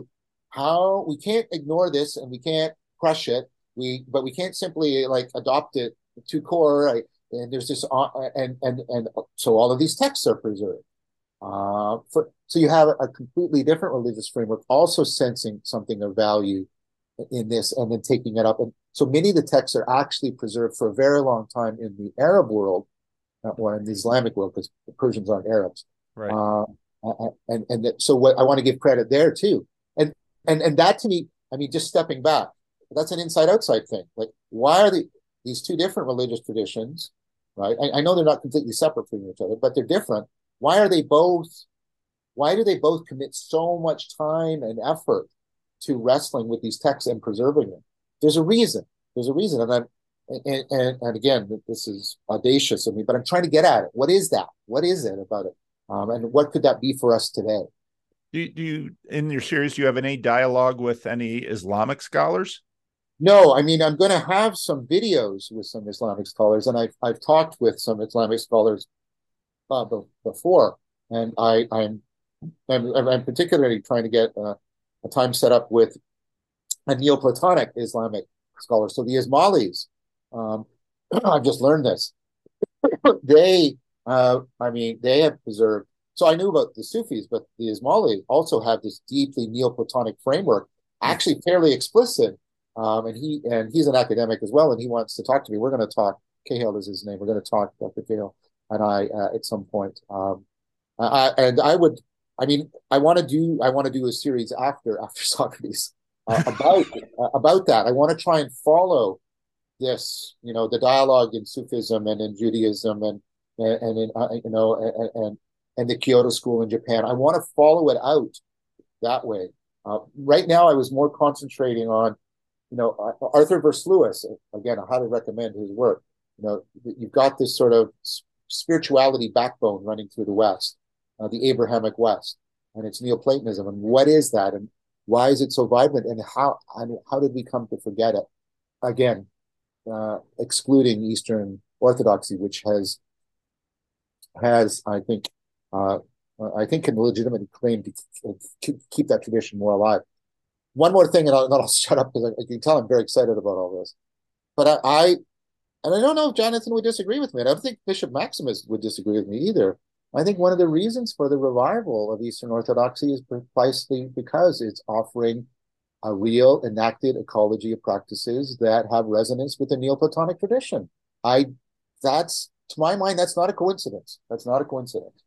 how we can't ignore this and we can't crush it. We but we can't simply like adopt it to core. Right? And there's this uh, and and and so all of these texts are preserved. Uh, for, so you have a completely different religious framework, also sensing something of value in this, and then taking it up. And so many of the texts are actually preserved for a very long time in the Arab world, or in the Islamic world, because the Persians aren't Arabs. Right. Uh, and and that, so what I want to give credit there too. And and and that to me, I mean, just stepping back, that's an inside-outside thing. Like, why are the, these two different religious traditions, right? I, I know they're not completely separate from each other, but they're different. Why are they both? Why do they both commit so much time and effort to wrestling with these texts and preserving them? There's a reason. There's a reason. And, I'm, and, and and again, this is audacious of me, but I'm trying to get at it. What is that? What is it about it? Um, and what could that be for us today? Do you, do you, in your series, do you have any dialogue with any Islamic scholars? No, I mean, I'm going to have some videos with some Islamic scholars, and I've, I've talked with some Islamic scholars uh, b- before, and I, I'm, I'm, I'm particularly trying to get uh, a time set up with a Neoplatonic Islamic scholar. So the Ismailis, um, I've just learned this. they, uh, I mean, they have preserved. So I knew about the Sufis, but the Ismailis also have this deeply Neoplatonic framework, actually fairly explicit. Um, and he and he's an academic as well, and he wants to talk to me. We're going to talk. Cahill is his name. We're going to talk, Doctor Cahill and I, uh, at some point. Um, I, and I would, I mean, I want to do. I want to do a series after after Socrates. uh, about uh, about that. I want to try and follow this, you know, the dialogue in Sufism and in Judaism and and in uh, you know and, and and the Kyoto School in Japan. I want to follow it out that way. Uh, right now, I was more concentrating on, you know, uh, Arthur Verse Lewis. Again, I highly recommend his work. You know, you've got this sort of spirituality backbone running through the West, uh, the Abrahamic West, and it's Neoplatonism. And what is that? And why is it so vibrant? And how? I mean, how did we come to forget it? Again, uh, excluding Eastern Orthodoxy, which has has I think. Uh, I think can legitimately claim to keep, keep that tradition more alive. One more thing, and I'll, and I'll shut up because I, I can tell I'm very excited about all this. But I, I, and I don't know if Jonathan would disagree with me, and I don't think Bishop Maximus would disagree with me either. I think one of the reasons for the revival of Eastern Orthodoxy is precisely because it's offering a real enacted ecology of practices that have resonance with the Neoplatonic tradition. I, that's, to my mind, that's not a coincidence. That's not a coincidence.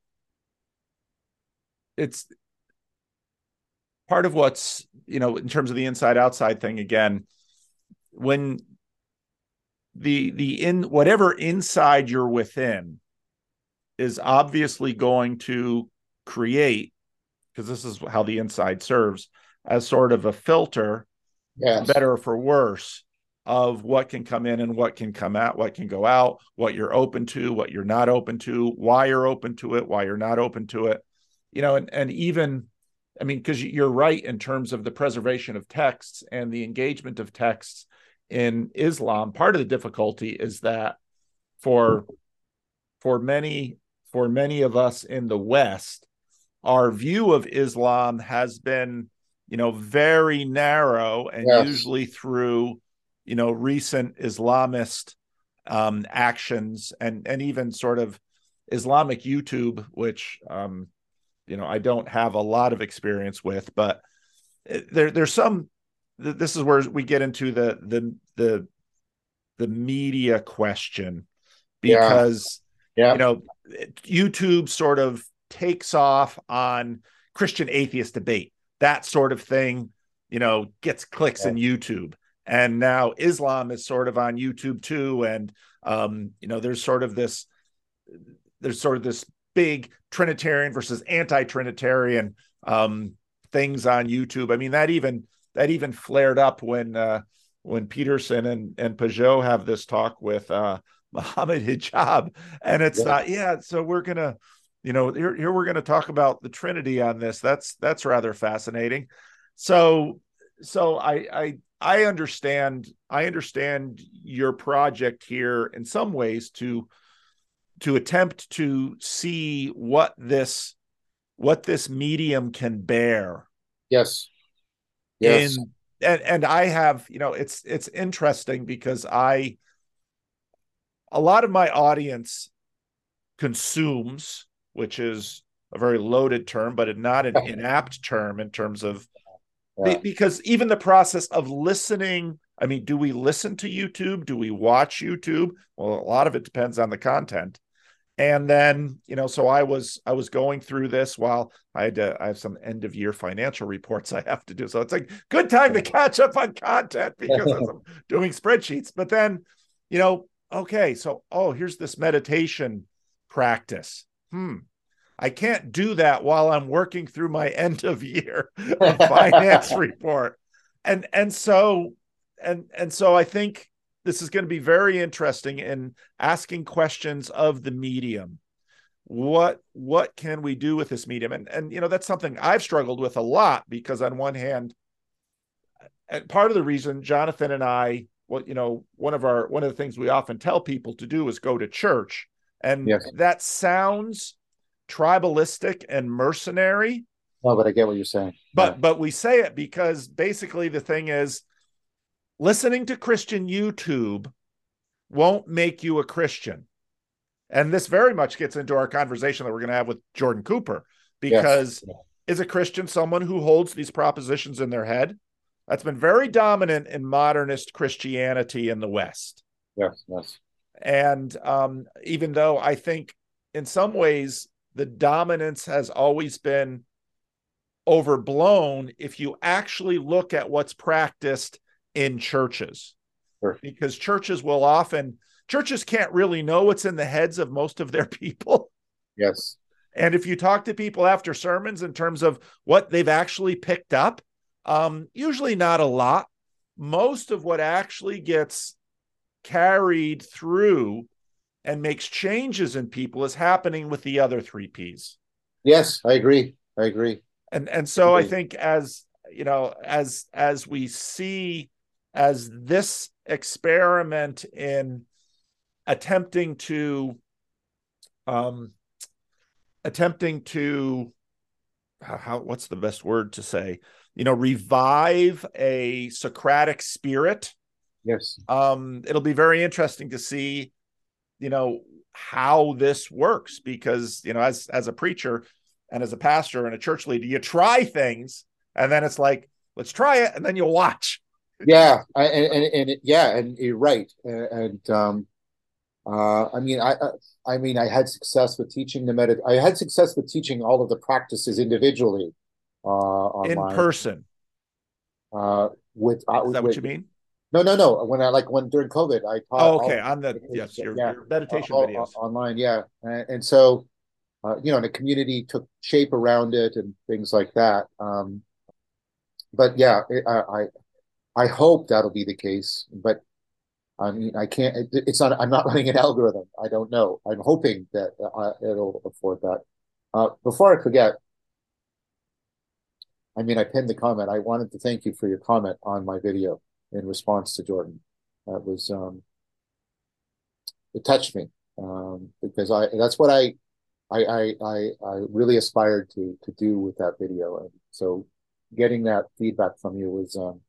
It's part of what's, you know, in terms of the inside outside thing again, when the the in whatever inside you're within is obviously going to create, because this is how the inside serves as sort of a filter, yes, better for worse, of what can come in and what can come out, what can go out, what you're open to, what you're not open to, why you're open to it, why you're not open to it. You know, and, and even, I mean, because you're right in terms of the preservation of texts and the engagement of texts in Islam. Part of the difficulty is that for for many for many of us in the West, our view of Islam has been, you know, very narrow, and yes, usually through, you know, recent Islamist um, actions and and even sort of Islamic YouTube, which um, you know, I don't have a lot of experience with, but there, there's some. This is where we get into the the the, the media question, because yeah. Yeah. you know, YouTube sort of takes off on Christian atheist debate, that sort of thing. You know, gets clicks yeah. in YouTube, and now Islam is sort of on YouTube too, and um, you know, there's sort of this, there's sort of this. big Trinitarian versus anti-Trinitarian um, things on YouTube. I mean, that even that even flared up when uh, when Peterson and and Pageau have this talk with uh, Muhammad Hijab, and it's yeah. not yeah. So we're gonna, you know, here, here we're gonna talk about the Trinity on this. That's that's rather fascinating. So so I I I understand I understand your project here in some ways to. to attempt to see what this what this medium can bear. Yes. Yes. In, and and I have, you know, it's it's interesting because I a lot of my audience consumes, which is a very loaded term, but not an inapt term in terms of yeah. because even the process of listening, I mean, do we listen to YouTube? Do we watch YouTube? Well, a lot of it depends on the content. And then, you know, so I was I was going through this while I had to, I have some end of year financial reports I have to do. So it's like good time to catch up on content because I'm doing spreadsheets. But then, you know, okay, so oh, here's this meditation practice. Hmm. I can't do that while I'm working through my end of year of finance report. And and so and and so I think this is going to be very interesting in asking questions of the medium. What, what can we do with this medium? And, and, you know, that's something I've struggled with a lot because on one hand, and part of the reason Jonathan and I, well, you know, one of our, one of the things we often tell people to do is go to church. And yes. that sounds tribalistic and mercenary. No, but I get what you're saying. But, yeah. but we say it because basically the thing is, listening to Christian YouTube won't make you a Christian. And this very much gets into our conversation that we're going to have with Jordan Cooper, because yes. is a Christian someone who holds these propositions in their head? That's been very dominant in modernist Christianity in the West. Yes, yes. And um, even though I think in some ways the dominance has always been overblown if you actually look at what's practiced in churches. Sure. Because churches will often, churches can't really know what's in the heads of most of their people. Yes. And if you talk to people after sermons in terms of what they've actually picked up, um, usually not a lot. Most of what actually gets carried through and makes changes in people is happening with the other three Ps. Yes, I agree. I agree. And and so I, I think as, you know, as as we see, as this experiment in attempting to um attempting to how what's the best word to say, you know, revive a Socratic spirit. Yes. Um, it'll be very interesting to see, you know, how this works, because, you know, as, as a preacher and as a pastor and a church leader, you try things and then it's like, let's try it. And then you'll watch. Yeah. I, and, and, and yeah. And you're right. And, and um, uh, I mean, I, I, I mean, I had success with teaching the medit. I had success with teaching all of the practices individually, uh, online. In person. Uh, with, uh, is that with, what you mean? No, no, no. When I like when during COVID, I taught. Oh, okay, all, on the yes, your, yeah, your meditation all, videos online, yeah, and, and so uh, you know, and the community took shape around it and things like that. Um, but yeah, it, I, I, I hope that'll be the case. But I mean, I can't. It, it's not. I'm not running an algorithm. I don't know. I'm hoping that uh, it'll afford that. Uh, before I forget. I mean, I pinned the comment. I wanted to thank you for your comment on my video in response to Jordan. That was, um, it touched me, um, because I, that's what I, I, I, I, I really aspired to, to do with that video. And so getting that feedback from you was, um,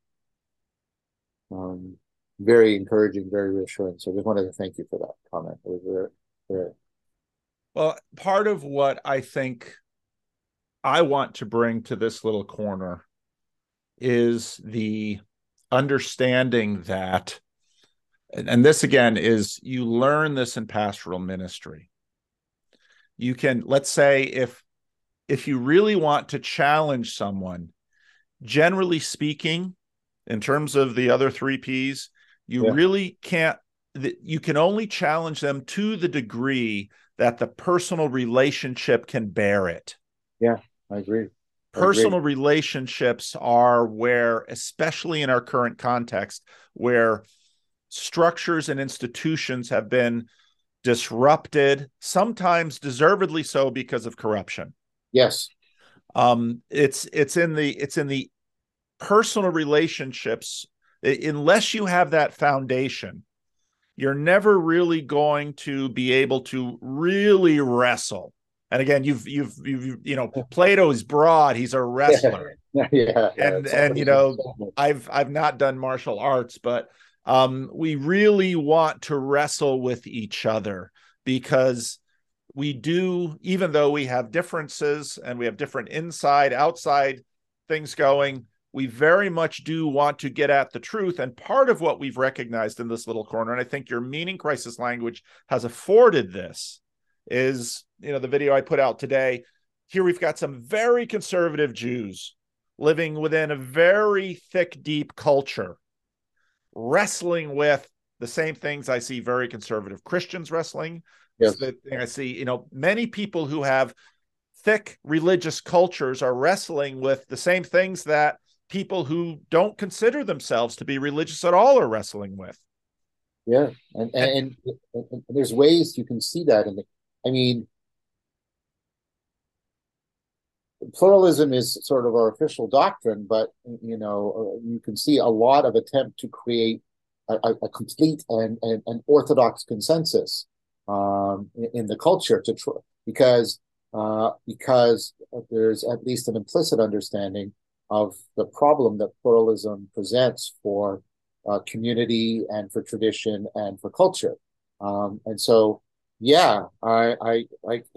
um, very encouraging, very reassuring. So I just wanted to thank you for that comment. It was very, very... Well, part of what I think I want to bring to this little corner is the understanding that, and this again is, you learn this in pastoral ministry. You can, let's say if, if you really want to challenge someone, generally speaking, in terms of the other three Ps, you yeah. really can't, you can only challenge them to the degree that the personal relationship can bear it. Yeah, I agree. Personal Agreed. relationships are where, especially in our current context, where structures and institutions have been disrupted, sometimes deservedly so because of corruption. Yes. Um, it's it's in the it's in the personal relationships. Unless you have that foundation, you're never really going to be able to really wrestle. And again, you've, you've, you've, you know, Plato's broad, he's a wrestler. Yeah. yeah. And, and, you know, I've, I've not done martial arts, but um, we really want to wrestle with each other, because we do, even though we have differences and we have different inside, outside things going, we very much do want to get at the truth. And part of what we've recognized in this little corner, and I think your meaning crisis language has afforded this, is, you know, the video I put out today. Here we've got some very conservative Jews living within a very thick, deep culture, wrestling with the same things I see very conservative Christians wrestling. Yes. The thing I see, you know, many people who have thick religious cultures are wrestling with the same things that people who don't consider themselves to be religious at all are wrestling with. Yeah, and and, and, and there's ways you can see that in the, I mean, pluralism is sort of our official doctrine, but, you know, you can see a lot of attempt to create a, a complete and an orthodox consensus um, in, in the culture, to tr- because uh, because there's at least an implicit understanding of the problem that pluralism presents for uh, community and for tradition and for culture, um, and so. Yeah, I, I,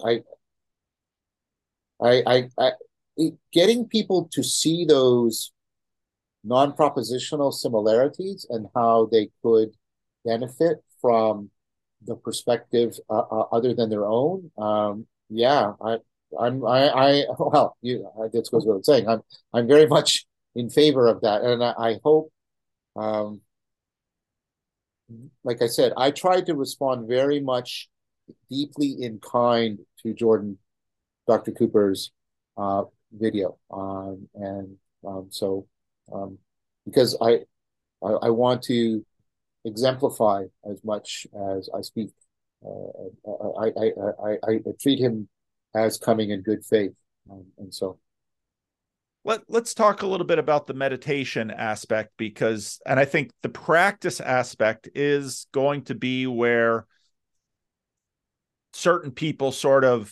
I, I, I, I, getting people to see those non-propositional similarities and how they could benefit from the perspective uh, uh, other than their own. Um, yeah, I, I'm I, I well, you this goes without saying, I'm I'm very much in favor of that, and I, I hope, um, like I said, I tried to respond very much deeply in kind to Jordan, Doctor Cooper's uh, video, um, and um, so um, because I, I I want to exemplify as much as I speak. Uh, I, I, I, I, I treat him as coming in good faith. Um, and so Let, let's talk a little bit about the meditation aspect, because, and I think the practice aspect is going to be where certain people sort of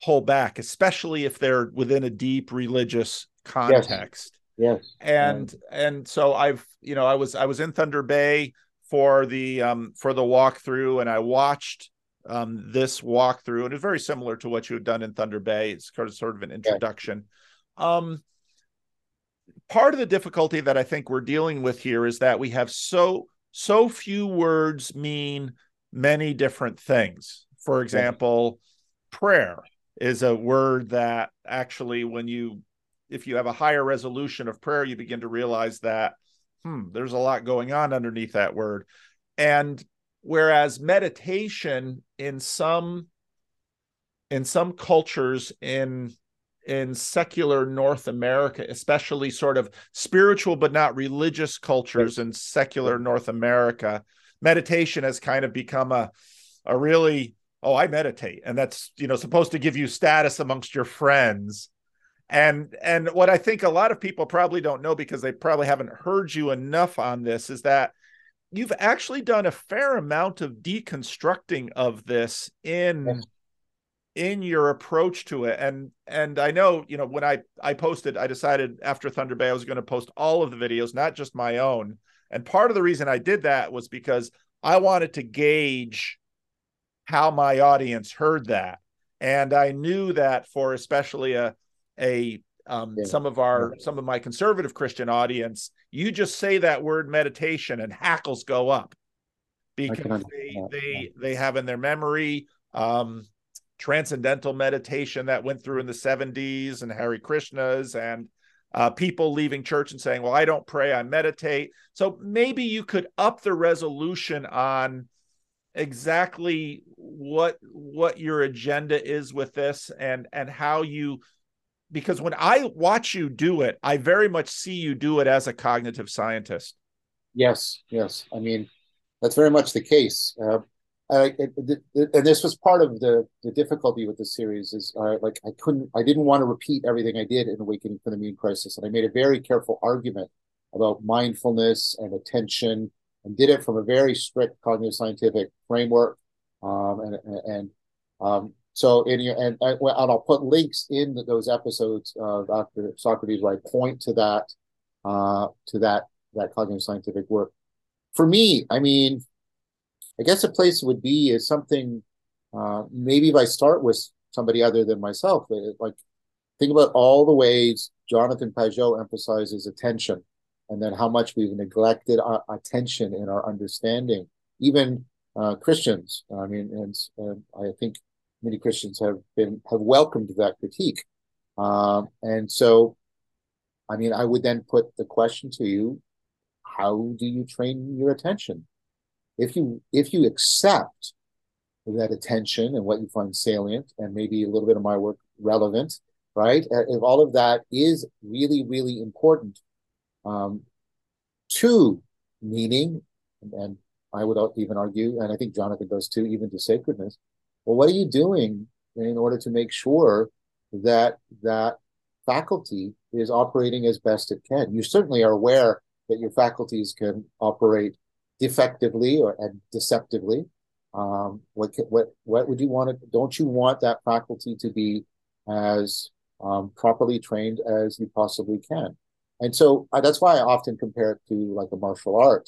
hold back, especially if they're within a deep religious context. Yes. yes. And, yeah. and so I've, you know, I was, I was in Thunder Bay for the um for the walkthrough, and I watched um this walkthrough, and it's very similar to what you had done in Thunder Bay. It's sort of sort of an introduction. Yeah. Um part of the difficulty that I think we're dealing with here is that we have so so few words mean many different things. For example, yeah. prayer is a word that actually, when you if you have a higher resolution of prayer, you begin to realize that Hmm, there's a lot going on underneath that word. And whereas meditation in some in some cultures in in secular North America, especially sort of spiritual but not religious cultures in secular North America, meditation has kind of become a a really, oh, I meditate. And that's, you know, supposed to give you status amongst your friends. And and what I think a lot of people probably don't know, because they probably haven't heard you enough on this, is that you've actually done a fair amount of deconstructing of this in yes. in your approach to it. And and I know, you know, when I, I posted, I decided after Thunder Bay I was going to post all of the videos, not just my own. And part of the reason I did that was because I wanted to gauge how my audience heard that. And I knew that for especially a a um, yeah. some of our yeah. some of my conservative Christian audience, you just say that word meditation and hackles go up, because they they they have in their memory um, transcendental meditation that went through in the seventies and Hare Krishnas, and uh, people leaving church and saying, well, I don't pray, I meditate. So maybe you could up the resolution on exactly what what your agenda is with this, and and how you. Because when I watch you do it, I very much see you do it as a cognitive scientist. Yes, yes. I mean, that's very much the case. Uh, I, it, it, and this was part of the, the difficulty with this series is, uh, like, I couldn't, I didn't want to repeat everything I did in Awakening from the Meaning Crisis. And I made a very careful argument about mindfulness and attention, and did it from a very strict cognitive scientific framework. Um, and, and, um, So, in your, and, and I'll put links in those episodes of After Socrates where I point to that, uh, to that, that cognitive scientific work. For me, I mean, I guess a place would be is something, uh, maybe if I start with somebody other than myself, like think about all the ways Jonathan Pageau emphasizes attention, and then how much we've neglected our attention in our understanding, even uh, Christians. I mean, and, and I think many Christians have been have welcomed that critique, um, and so, I mean, I would then put the question to you: how do you train your attention? If you if you accept that attention and what you find salient, and maybe a little bit of my work relevant, right? If all of that is really really important um, to meaning, and, and I would even argue, and I think Jonathan does too, even to sacredness. Well, what are you doing in order to make sure that that faculty is operating as best it can? You certainly are aware that your faculties can operate defectively or and deceptively. Um, what what what would you want to? Don't you want that faculty to be as um, properly trained as you possibly can? And so uh, that's why I often compare it to like a martial art.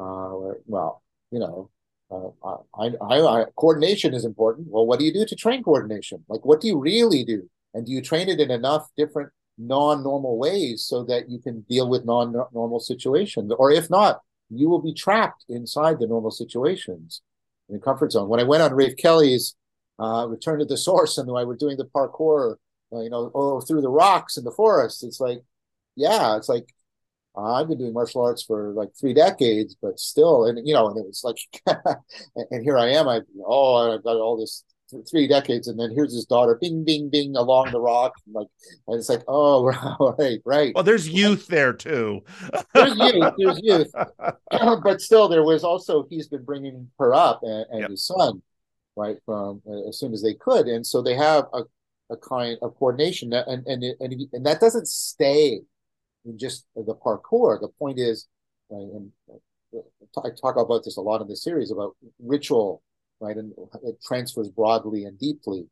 Uh, where, well, you know. Uh, I, I, I, coordination is important. Well, what do you do to train coordination? Like, what do you really do? And do you train it in enough different non-normal ways so that you can deal with non-normal situations? Or if not, you will be trapped inside the normal situations in the comfort zone. When I went on Rafe Kelly's uh, return to the source, and the way we're doing the parkour, you know, or through the rocks in the forest. It's like, yeah, it's like, uh, I've been doing martial arts for like three decades, but still, and you know, and it's like, and here I am, I, oh, I've got all this three decades, and then here's his daughter, bing, bing, bing, along the rock, and like, and it's like, oh, right, right. Well, there's youth there too. There's youth, there's youth, but still, there was also, he's been bringing her up and, and yep. his son, right, from uh, as soon as they could, and so they have a, a kind of coordination, that, and and and and that doesn't stay in just the parkour. The point is, right, and I talk about this a lot in the series about ritual. Right, and it transfers broadly and deeply,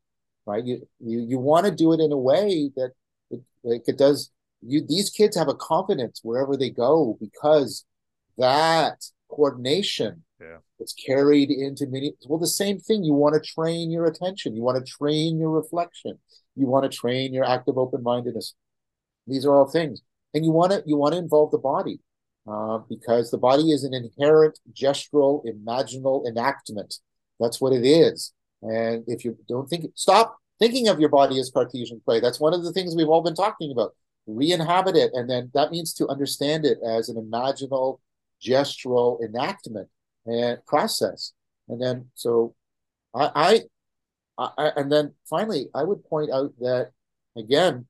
right? You you, you want to do it in a way that it, like it does. You these kids have a confidence wherever they go because that coordination yeah. is carried into many. Well, the same thing. You want to train your attention. You want to train your reflection. You want to train your active open-mindedness. These are all things, and you want to you want to involve the body uh, because the body is an inherent gestural, imaginal enactment. That's what it is. And if you don't think, stop thinking of your body as Cartesian clay. That's one of the things we've all been talking about. Re-inhabit it. And then that means to understand it as an imaginal, gestural enactment and process. And then, so I, I, I, and then finally, I would point out that, again,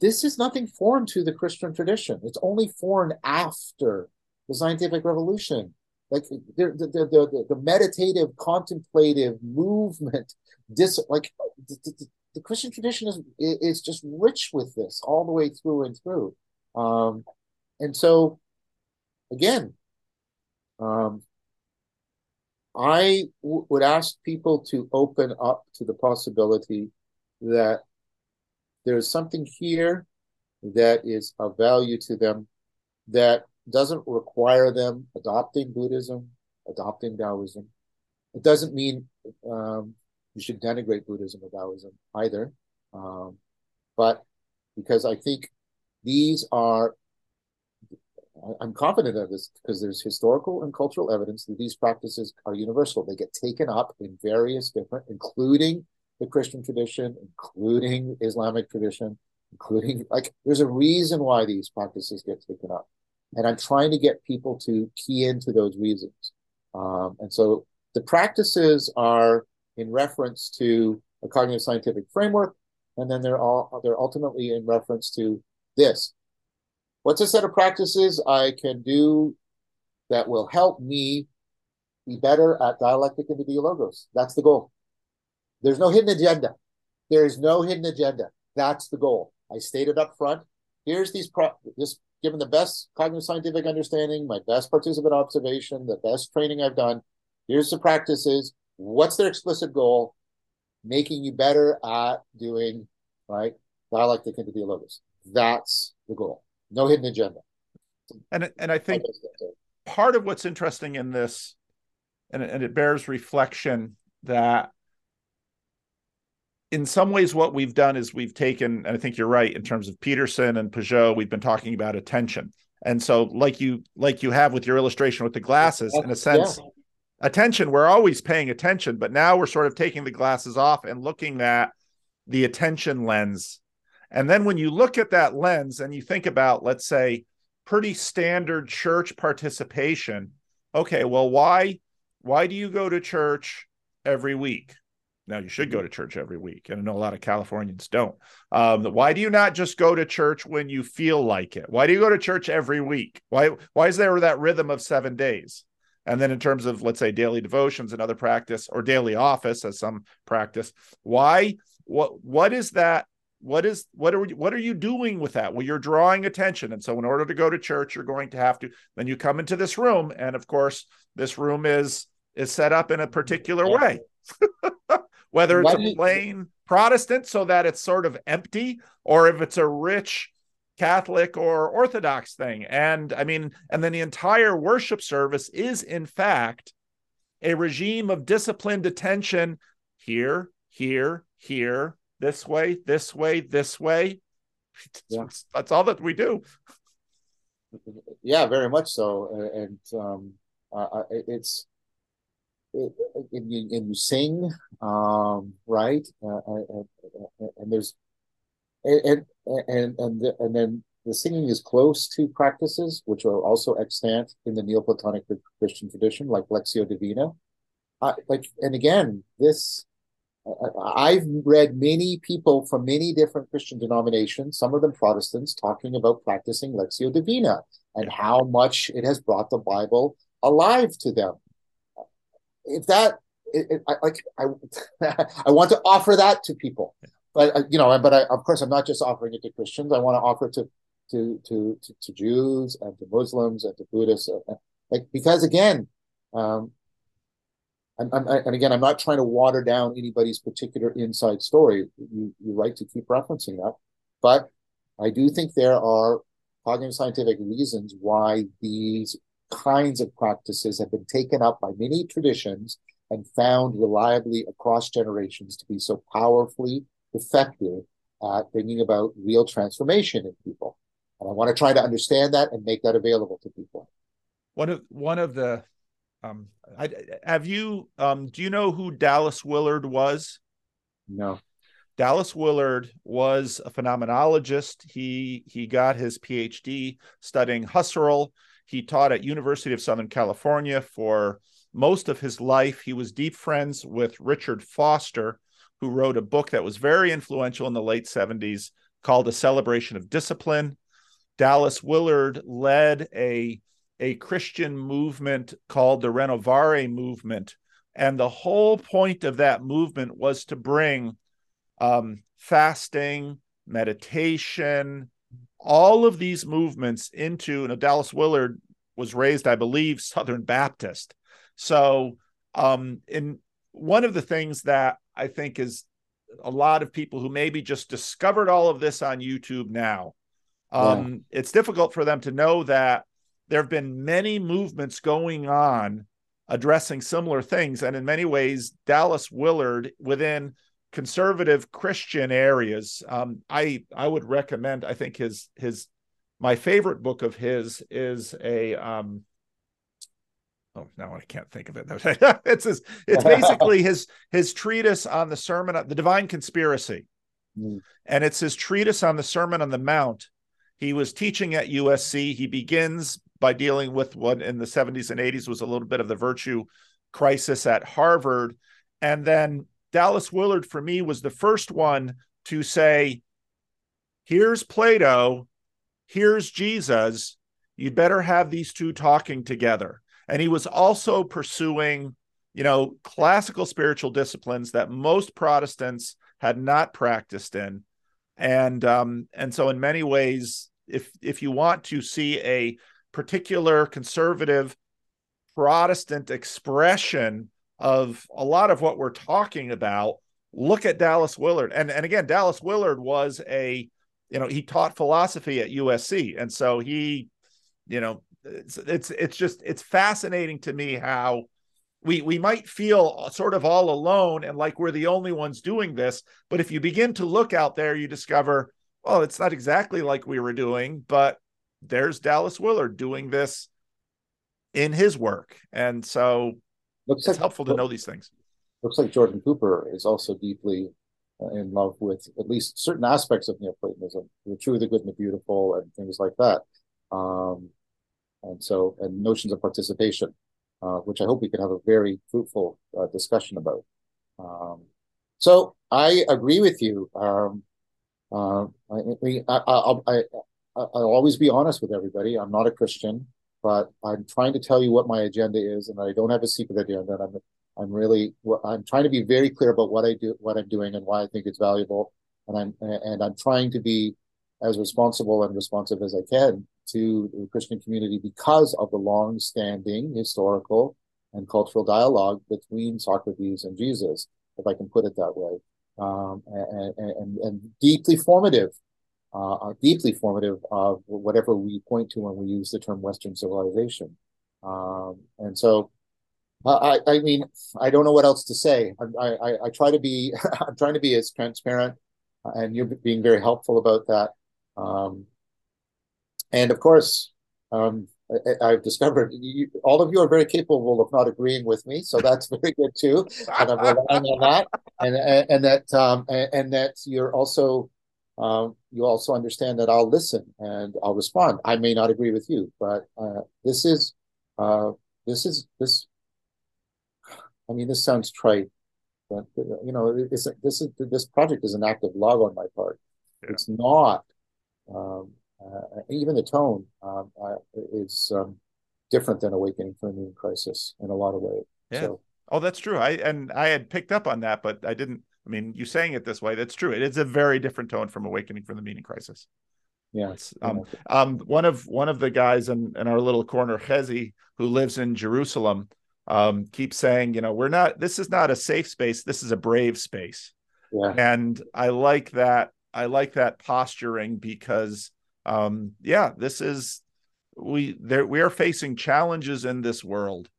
this is nothing foreign to the Christian tradition. It's only foreign after the scientific revolution. Like the, the the the meditative, contemplative movement, dis like the, the, the Christian tradition is is just rich with this all the way through and through, um, and so again, um, I w would ask people to open up to the possibility that there is something here that is of value to them that doesn't require them adopting Buddhism, adopting Taoism. It doesn't mean um, you should denigrate Buddhism or Taoism either. Um, but because I think these are, I'm confident of this because there's historical and cultural evidence that these practices are universal. They get taken up in various different, including the Christian tradition, including Islamic tradition, including, like, there's a reason why these practices get taken up. And I'm trying to get people to key into those reasons. Um, and so the practices are in reference to a cognitive scientific framework, and then they're all they're ultimately in reference to this. What's a set of practices I can do that will help me be better at dialectic and ideologos? That's the goal. There's no hidden agenda. There is no hidden agenda. That's the goal. I stated up front. Here's these pro this. Given the best cognitive scientific understanding, my best participant observation, the best training I've done, here's the practices. What's their explicit goal? Making you better at doing, right, dialectic and ideologos. That's the goal. No hidden agenda. And, and I think part of what's interesting in this, and, and it bears reflection, that in some ways, what we've done is we've taken, and I think you're right, in terms of Peterson and Pageau, we've been talking about attention. And so like you like you have with your illustration with the glasses, in a sense, yeah. attention, we're always paying attention, but now we're sort of taking the glasses off and looking at the attention lens. And then when you look at that lens and you think about, let's say, pretty standard church participation, okay, well, why, why do you go to church every week? Now, you should go to church every week, and I know a lot of Californians don't. Um, why do you not just go to church when you feel like it? Why do you go to church every week? Why, why is there that rhythm of seven days? And then in terms of, let's say, daily devotions, another practice, or daily office, as some practice, why? What, what is that? What is what are what are you doing with that? Well, you're drawing attention. And so in order to go to church, you're going to have to, then you come into this room. And of course, this room is is set up in a particular way. Whether it's a plain Protestant so that it's sort of empty, or if it's a rich Catholic or Orthodox thing. And I mean, and then the entire worship service is in fact a regime of disciplined attention here, here, here, this way, this way, this way. Yeah. That's, that's all that we do. Yeah, very much so. And um, uh, it's, if you, if you sing, um, right, uh, and, and there's and and and the, and then the singing is close to practices which are also extant in the Neoplatonic Christian tradition, like Lectio Divina. Uh, like, and again, this I've read many people from many different Christian denominations, some of them Protestants, talking about practicing Lectio Divina and how much it has brought the Bible alive to them. If that, it, it, I, like, I, I want to offer that to people, but you know, but I, of course, I'm not just offering it to Christians. I want to offer it to to to to, to Jews and to Muslims and to Buddhists, like because again. Um, I'm, I'm, and again, I'm not trying to water down anybody's particular inside story. You, you're right to keep referencing that. But I do think there are cognitive scientific reasons why these kinds of practices have been taken up by many traditions and found reliably across generations to be so powerfully effective at bringing about real transformation in people. And I want to try to understand that and make that available to people. One of, one of the... Um, I, have you, um, do you know who Dallas Willard was? No. Dallas Willard was a phenomenologist. He, he got his PhD studying Husserl. He taught at University of Southern California for most of his life. He was deep friends with Richard Foster, who wrote a book that was very influential in the late seventies called A Celebration of Discipline. Dallas Willard led a a Christian movement called the Renovare movement. And the whole point of that movement was to bring um, fasting, meditation, all of these movements into, you know, Dallas Willard was raised, I believe, Southern Baptist. So um, in one of the things that I think is a lot of people who maybe just discovered all of this on YouTube now, um, yeah. It's difficult for them to know that there have been many movements going on addressing similar things. And in many ways, Dallas Willard, within conservative Christian areas, um, I I would recommend, I think his his my favorite book of his is a, um, oh, now I can't think of it. it's his, it's basically his, his treatise on the Sermon, the Divine Conspiracy. Mm. And it's his treatise on the Sermon on the Mount. He was teaching at U S C. He begins by dealing with what in the seventies and eighties was a little bit of the virtue crisis at Harvard. And then Dallas Willard, for me, was the first one to say, here's Plato, here's Jesus, you'd better have these two talking together. And he was also pursuing, you know, classical spiritual disciplines that most Protestants had not practiced in. And um, and so in many ways, if if you want to see a particular conservative Protestant expression of a lot of what we're talking about, look at Dallas Willard. And and again, Dallas Willard was a, you know, he taught philosophy at U S C. And so he, you know, it's it's, it's just, it's fascinating to me how we we might feel sort of all alone and like we're the only ones doing this. But if you begin to look out there, you discover, well, it's not exactly like we were doing, but there's Dallas Willard doing this in his work. And so looks it's like, helpful to look, know these things. Looks like Jordan Cooper is also deeply uh, in love with at least certain aspects of Neoplatonism, the true, the good, and the beautiful, and things like that. Um, and so, and notions of participation, uh, which I hope we can have a very fruitful uh, discussion about. Um, so I agree with you. Um, uh, I, I, I, I I'll always be honest with everybody. I'm not a Christian, but I'm trying to tell you what my agenda is, and I don't have a secret agenda. I'm, I'm really, I'm trying to be very clear about what I do, what I'm doing, and why I think it's valuable. And I'm, and I'm trying to be as responsible and responsive as I can to the Christian community because of the long-standing historical and cultural dialogue between Socrates and Jesus, if I can put it that way, um, and, and, and deeply formative. Uh, are deeply formative of whatever we point to when we use the term Western civilization. Um, and so, uh, I, I mean, I don't know what else to say. I, I, I try to be, I'm trying to be as transparent, uh, and you're being very helpful about that. Um, and of course, um, I, I've discovered you, all of you are very capable of not agreeing with me, so that's very good too. And I'm relying on that, and and, and that um, and, and that you're also um, you also understand that I'll listen and I'll respond. I may not agree with you, but uh, this is uh, this is this. I mean, this sounds trite, but you know, it's this is this project is an act of love on my part. Yeah. It's not. Um, Uh, even the tone um, uh, is um, different than Awakening from the Meaning Crisis in a lot of ways. Yeah. So, oh, that's true. I and I had picked up on that, but I didn't. I mean, you saying it this way, that's true. It is a very different tone from Awakening from the Meaning Crisis. Yeah. Um, yeah. Um, one of one of the guys in, in our little corner, Hezi, who lives in Jerusalem, um, keeps saying, you know, we're not. This is not a safe space. This is a brave space. Yeah. And I like that. I like that posturing because. Um, yeah, this is we there. We are facing challenges in this world,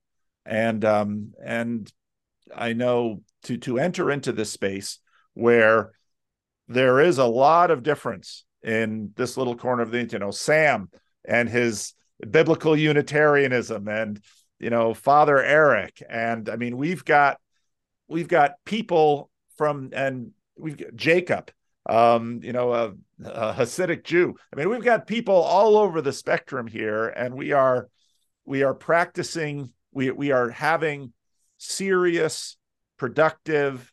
and um, and I know to to enter into this space where there is a lot of difference in this little corner of the you know Sam and his biblical Unitarianism, and you know Father Eric, and I mean we've got we've got people from and we've got Jacob. Um, you know, a, a Hasidic Jew. I mean, we've got people all over the spectrum here, and we are, we are practicing. We we are having serious, productive,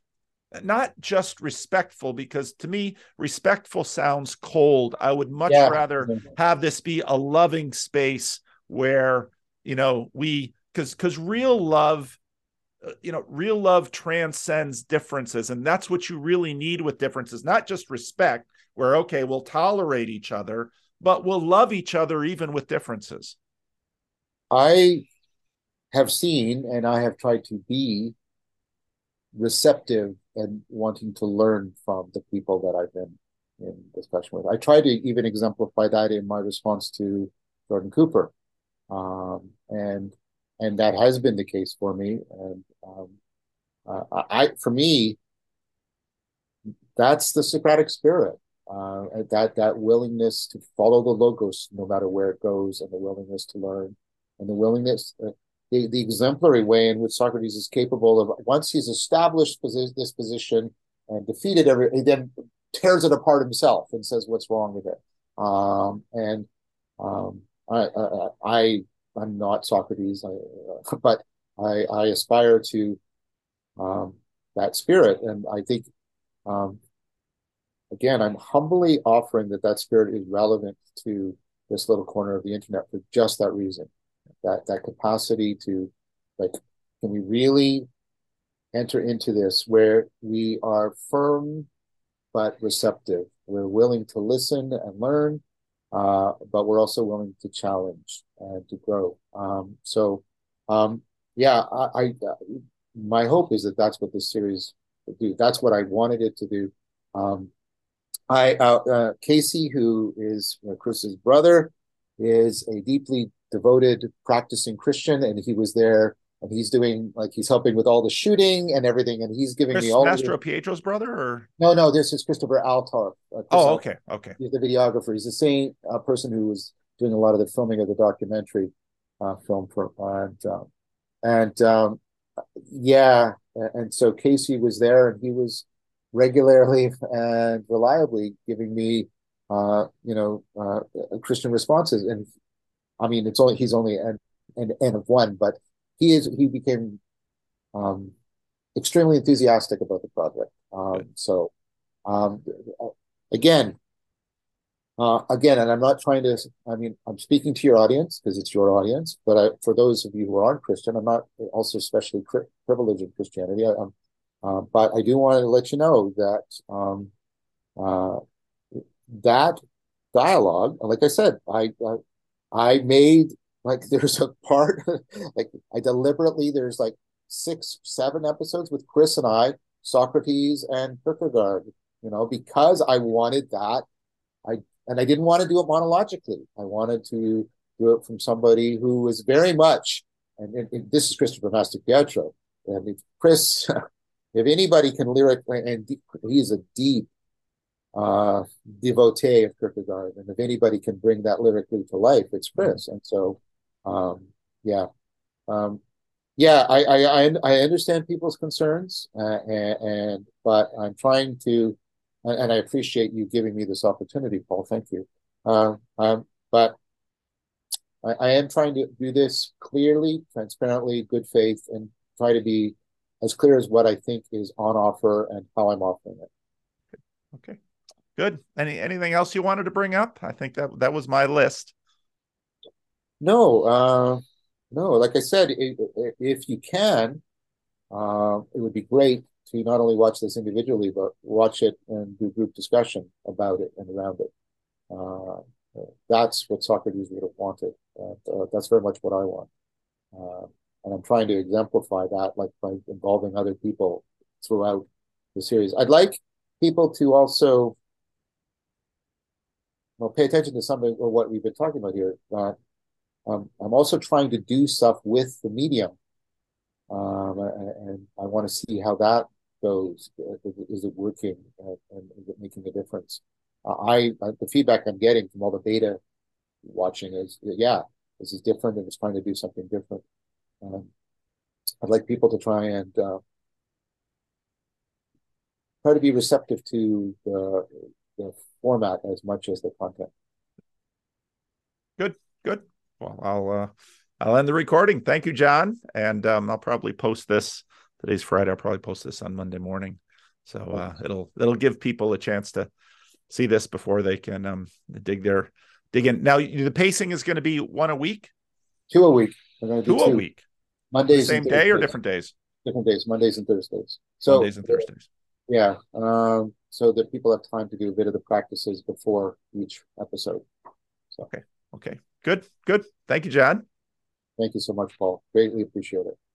not just respectful. Because to me, respectful sounds cold. I would much yeah. rather have this be a loving space where you know we, because because real love. You know, real love transcends differences, and that's what you really need with differences, not just respect, where, okay, we'll tolerate each other, but we'll love each other even with differences. I have seen, and I have tried to be receptive and wanting to learn from the people that I've been in discussion with. I try to even exemplify that in my response to Jordan Cooper. Um, and And that has been the case for me. And um, uh, I, for me, that's the Socratic spirit, uh, that that willingness to follow the logos no matter where it goes, and the willingness to learn, and the willingness, uh, the, the exemplary way in which Socrates is capable of, once he's established posi- this position and defeated every, he then tears it apart himself and says, what's wrong with it? Um, and um, I, I, I I'm not Socrates, I, uh, but I, I aspire to um, that spirit. And I think, um, again, I'm humbly offering that that spirit is relevant to this little corner of the internet for just that reason, that that capacity to, like, can we really enter into this where we are firm but receptive? We're willing to listen and learn, uh, but we're also willing to challenge and to grow. Um, so, um, yeah, I, I my hope is that that's what this series will do. That's what I wanted it to do. Um, I uh, uh, Casey, who is uh, Chris's brother, is a deeply devoted practicing Christian, and he was there, and he's doing like he's helping with all the shooting and everything, and he's giving Chris me all. Mastropietro's brother, or no, no, this is Christopher Altar. Uh, oh, okay, okay. He's the videographer. He's the same uh, person who was doing a lot of the filming of the documentary uh, film for, and, um, and um, yeah. And so Casey was there, and he was regularly and reliably giving me, uh, you know, uh, Christian responses. And I mean, it's only, he's only an, an N of one, but he is, he became um, extremely enthusiastic about the project. Um, so um, again, Uh, again, and I'm not trying to, I mean, I'm speaking to your audience because it's your audience, but I, for those of you who aren't Christian, I'm not also especially cri- privileged in Christianity. I, um, uh, but I do want to let you know that um, uh, that dialogue, like I said, I, I I made, like there's a part, like I deliberately, there's like six, seven episodes with Chris and I, Socrates and Kierkegaard, you know, because I wanted that. I And I didn't want to do it monologically. I wanted to do it from somebody who was very much, and, and, and this is Christopher Mastropietro. And if Chris, if anybody can lyrically, and he's a deep uh, devotee of Kierkegaard, and if anybody can bring that lyrically to life, it's Chris. And so Um, yeah. Um, yeah, I, I, I, I understand people's concerns, uh, and, and but I'm trying to, and I appreciate you giving me this opportunity, Paul. Thank you. Uh, um, but I, I am trying to do this clearly, transparently, good faith, and try to be as clear as what I think is on offer and how I'm offering it. Okay, good. Any anything else you wanted to bring up? I think that that was my list. No, uh, no. Like I said, it, it, if you can, uh, it would be great to not only watch this individually, but watch it and do group discussion about it and around it. Uh, that's what Socrates would have wanted. Uh, that's very much what I want. Uh, and I'm trying to exemplify that, like by involving other people throughout the series. I'd like people to also, well, pay attention to something or what we've been talking about here. Uh, um, I'm also trying to do stuff with the medium. Um, and I want to see how that goes. Is it working? And is it making a difference? Uh, I the feedback I'm getting from all the beta watching is, yeah, this is different, and it's trying to do something different. Um, I'd like people to try and uh, try to be receptive to the, the format as much as the content. Good, good. Well, I'll uh, I'll end the recording. Thank you, John. And um, I'll probably post this. Today's Friday. I'll probably post this on Monday morning. So uh, it'll it'll give people a chance to see this before they can um, dig their dig in. Now the pacing is going to be one a week, two a week. We're going to do two, two a week. Mondays, same day or different days? Different days, Mondays and Thursdays. So Mondays and Thursdays. Yeah, um, so that people have time to do a bit of the practices before each episode. So. Okay. Okay. Good. Good. Thank you, John. Thank you so much, Paul. Greatly appreciate it.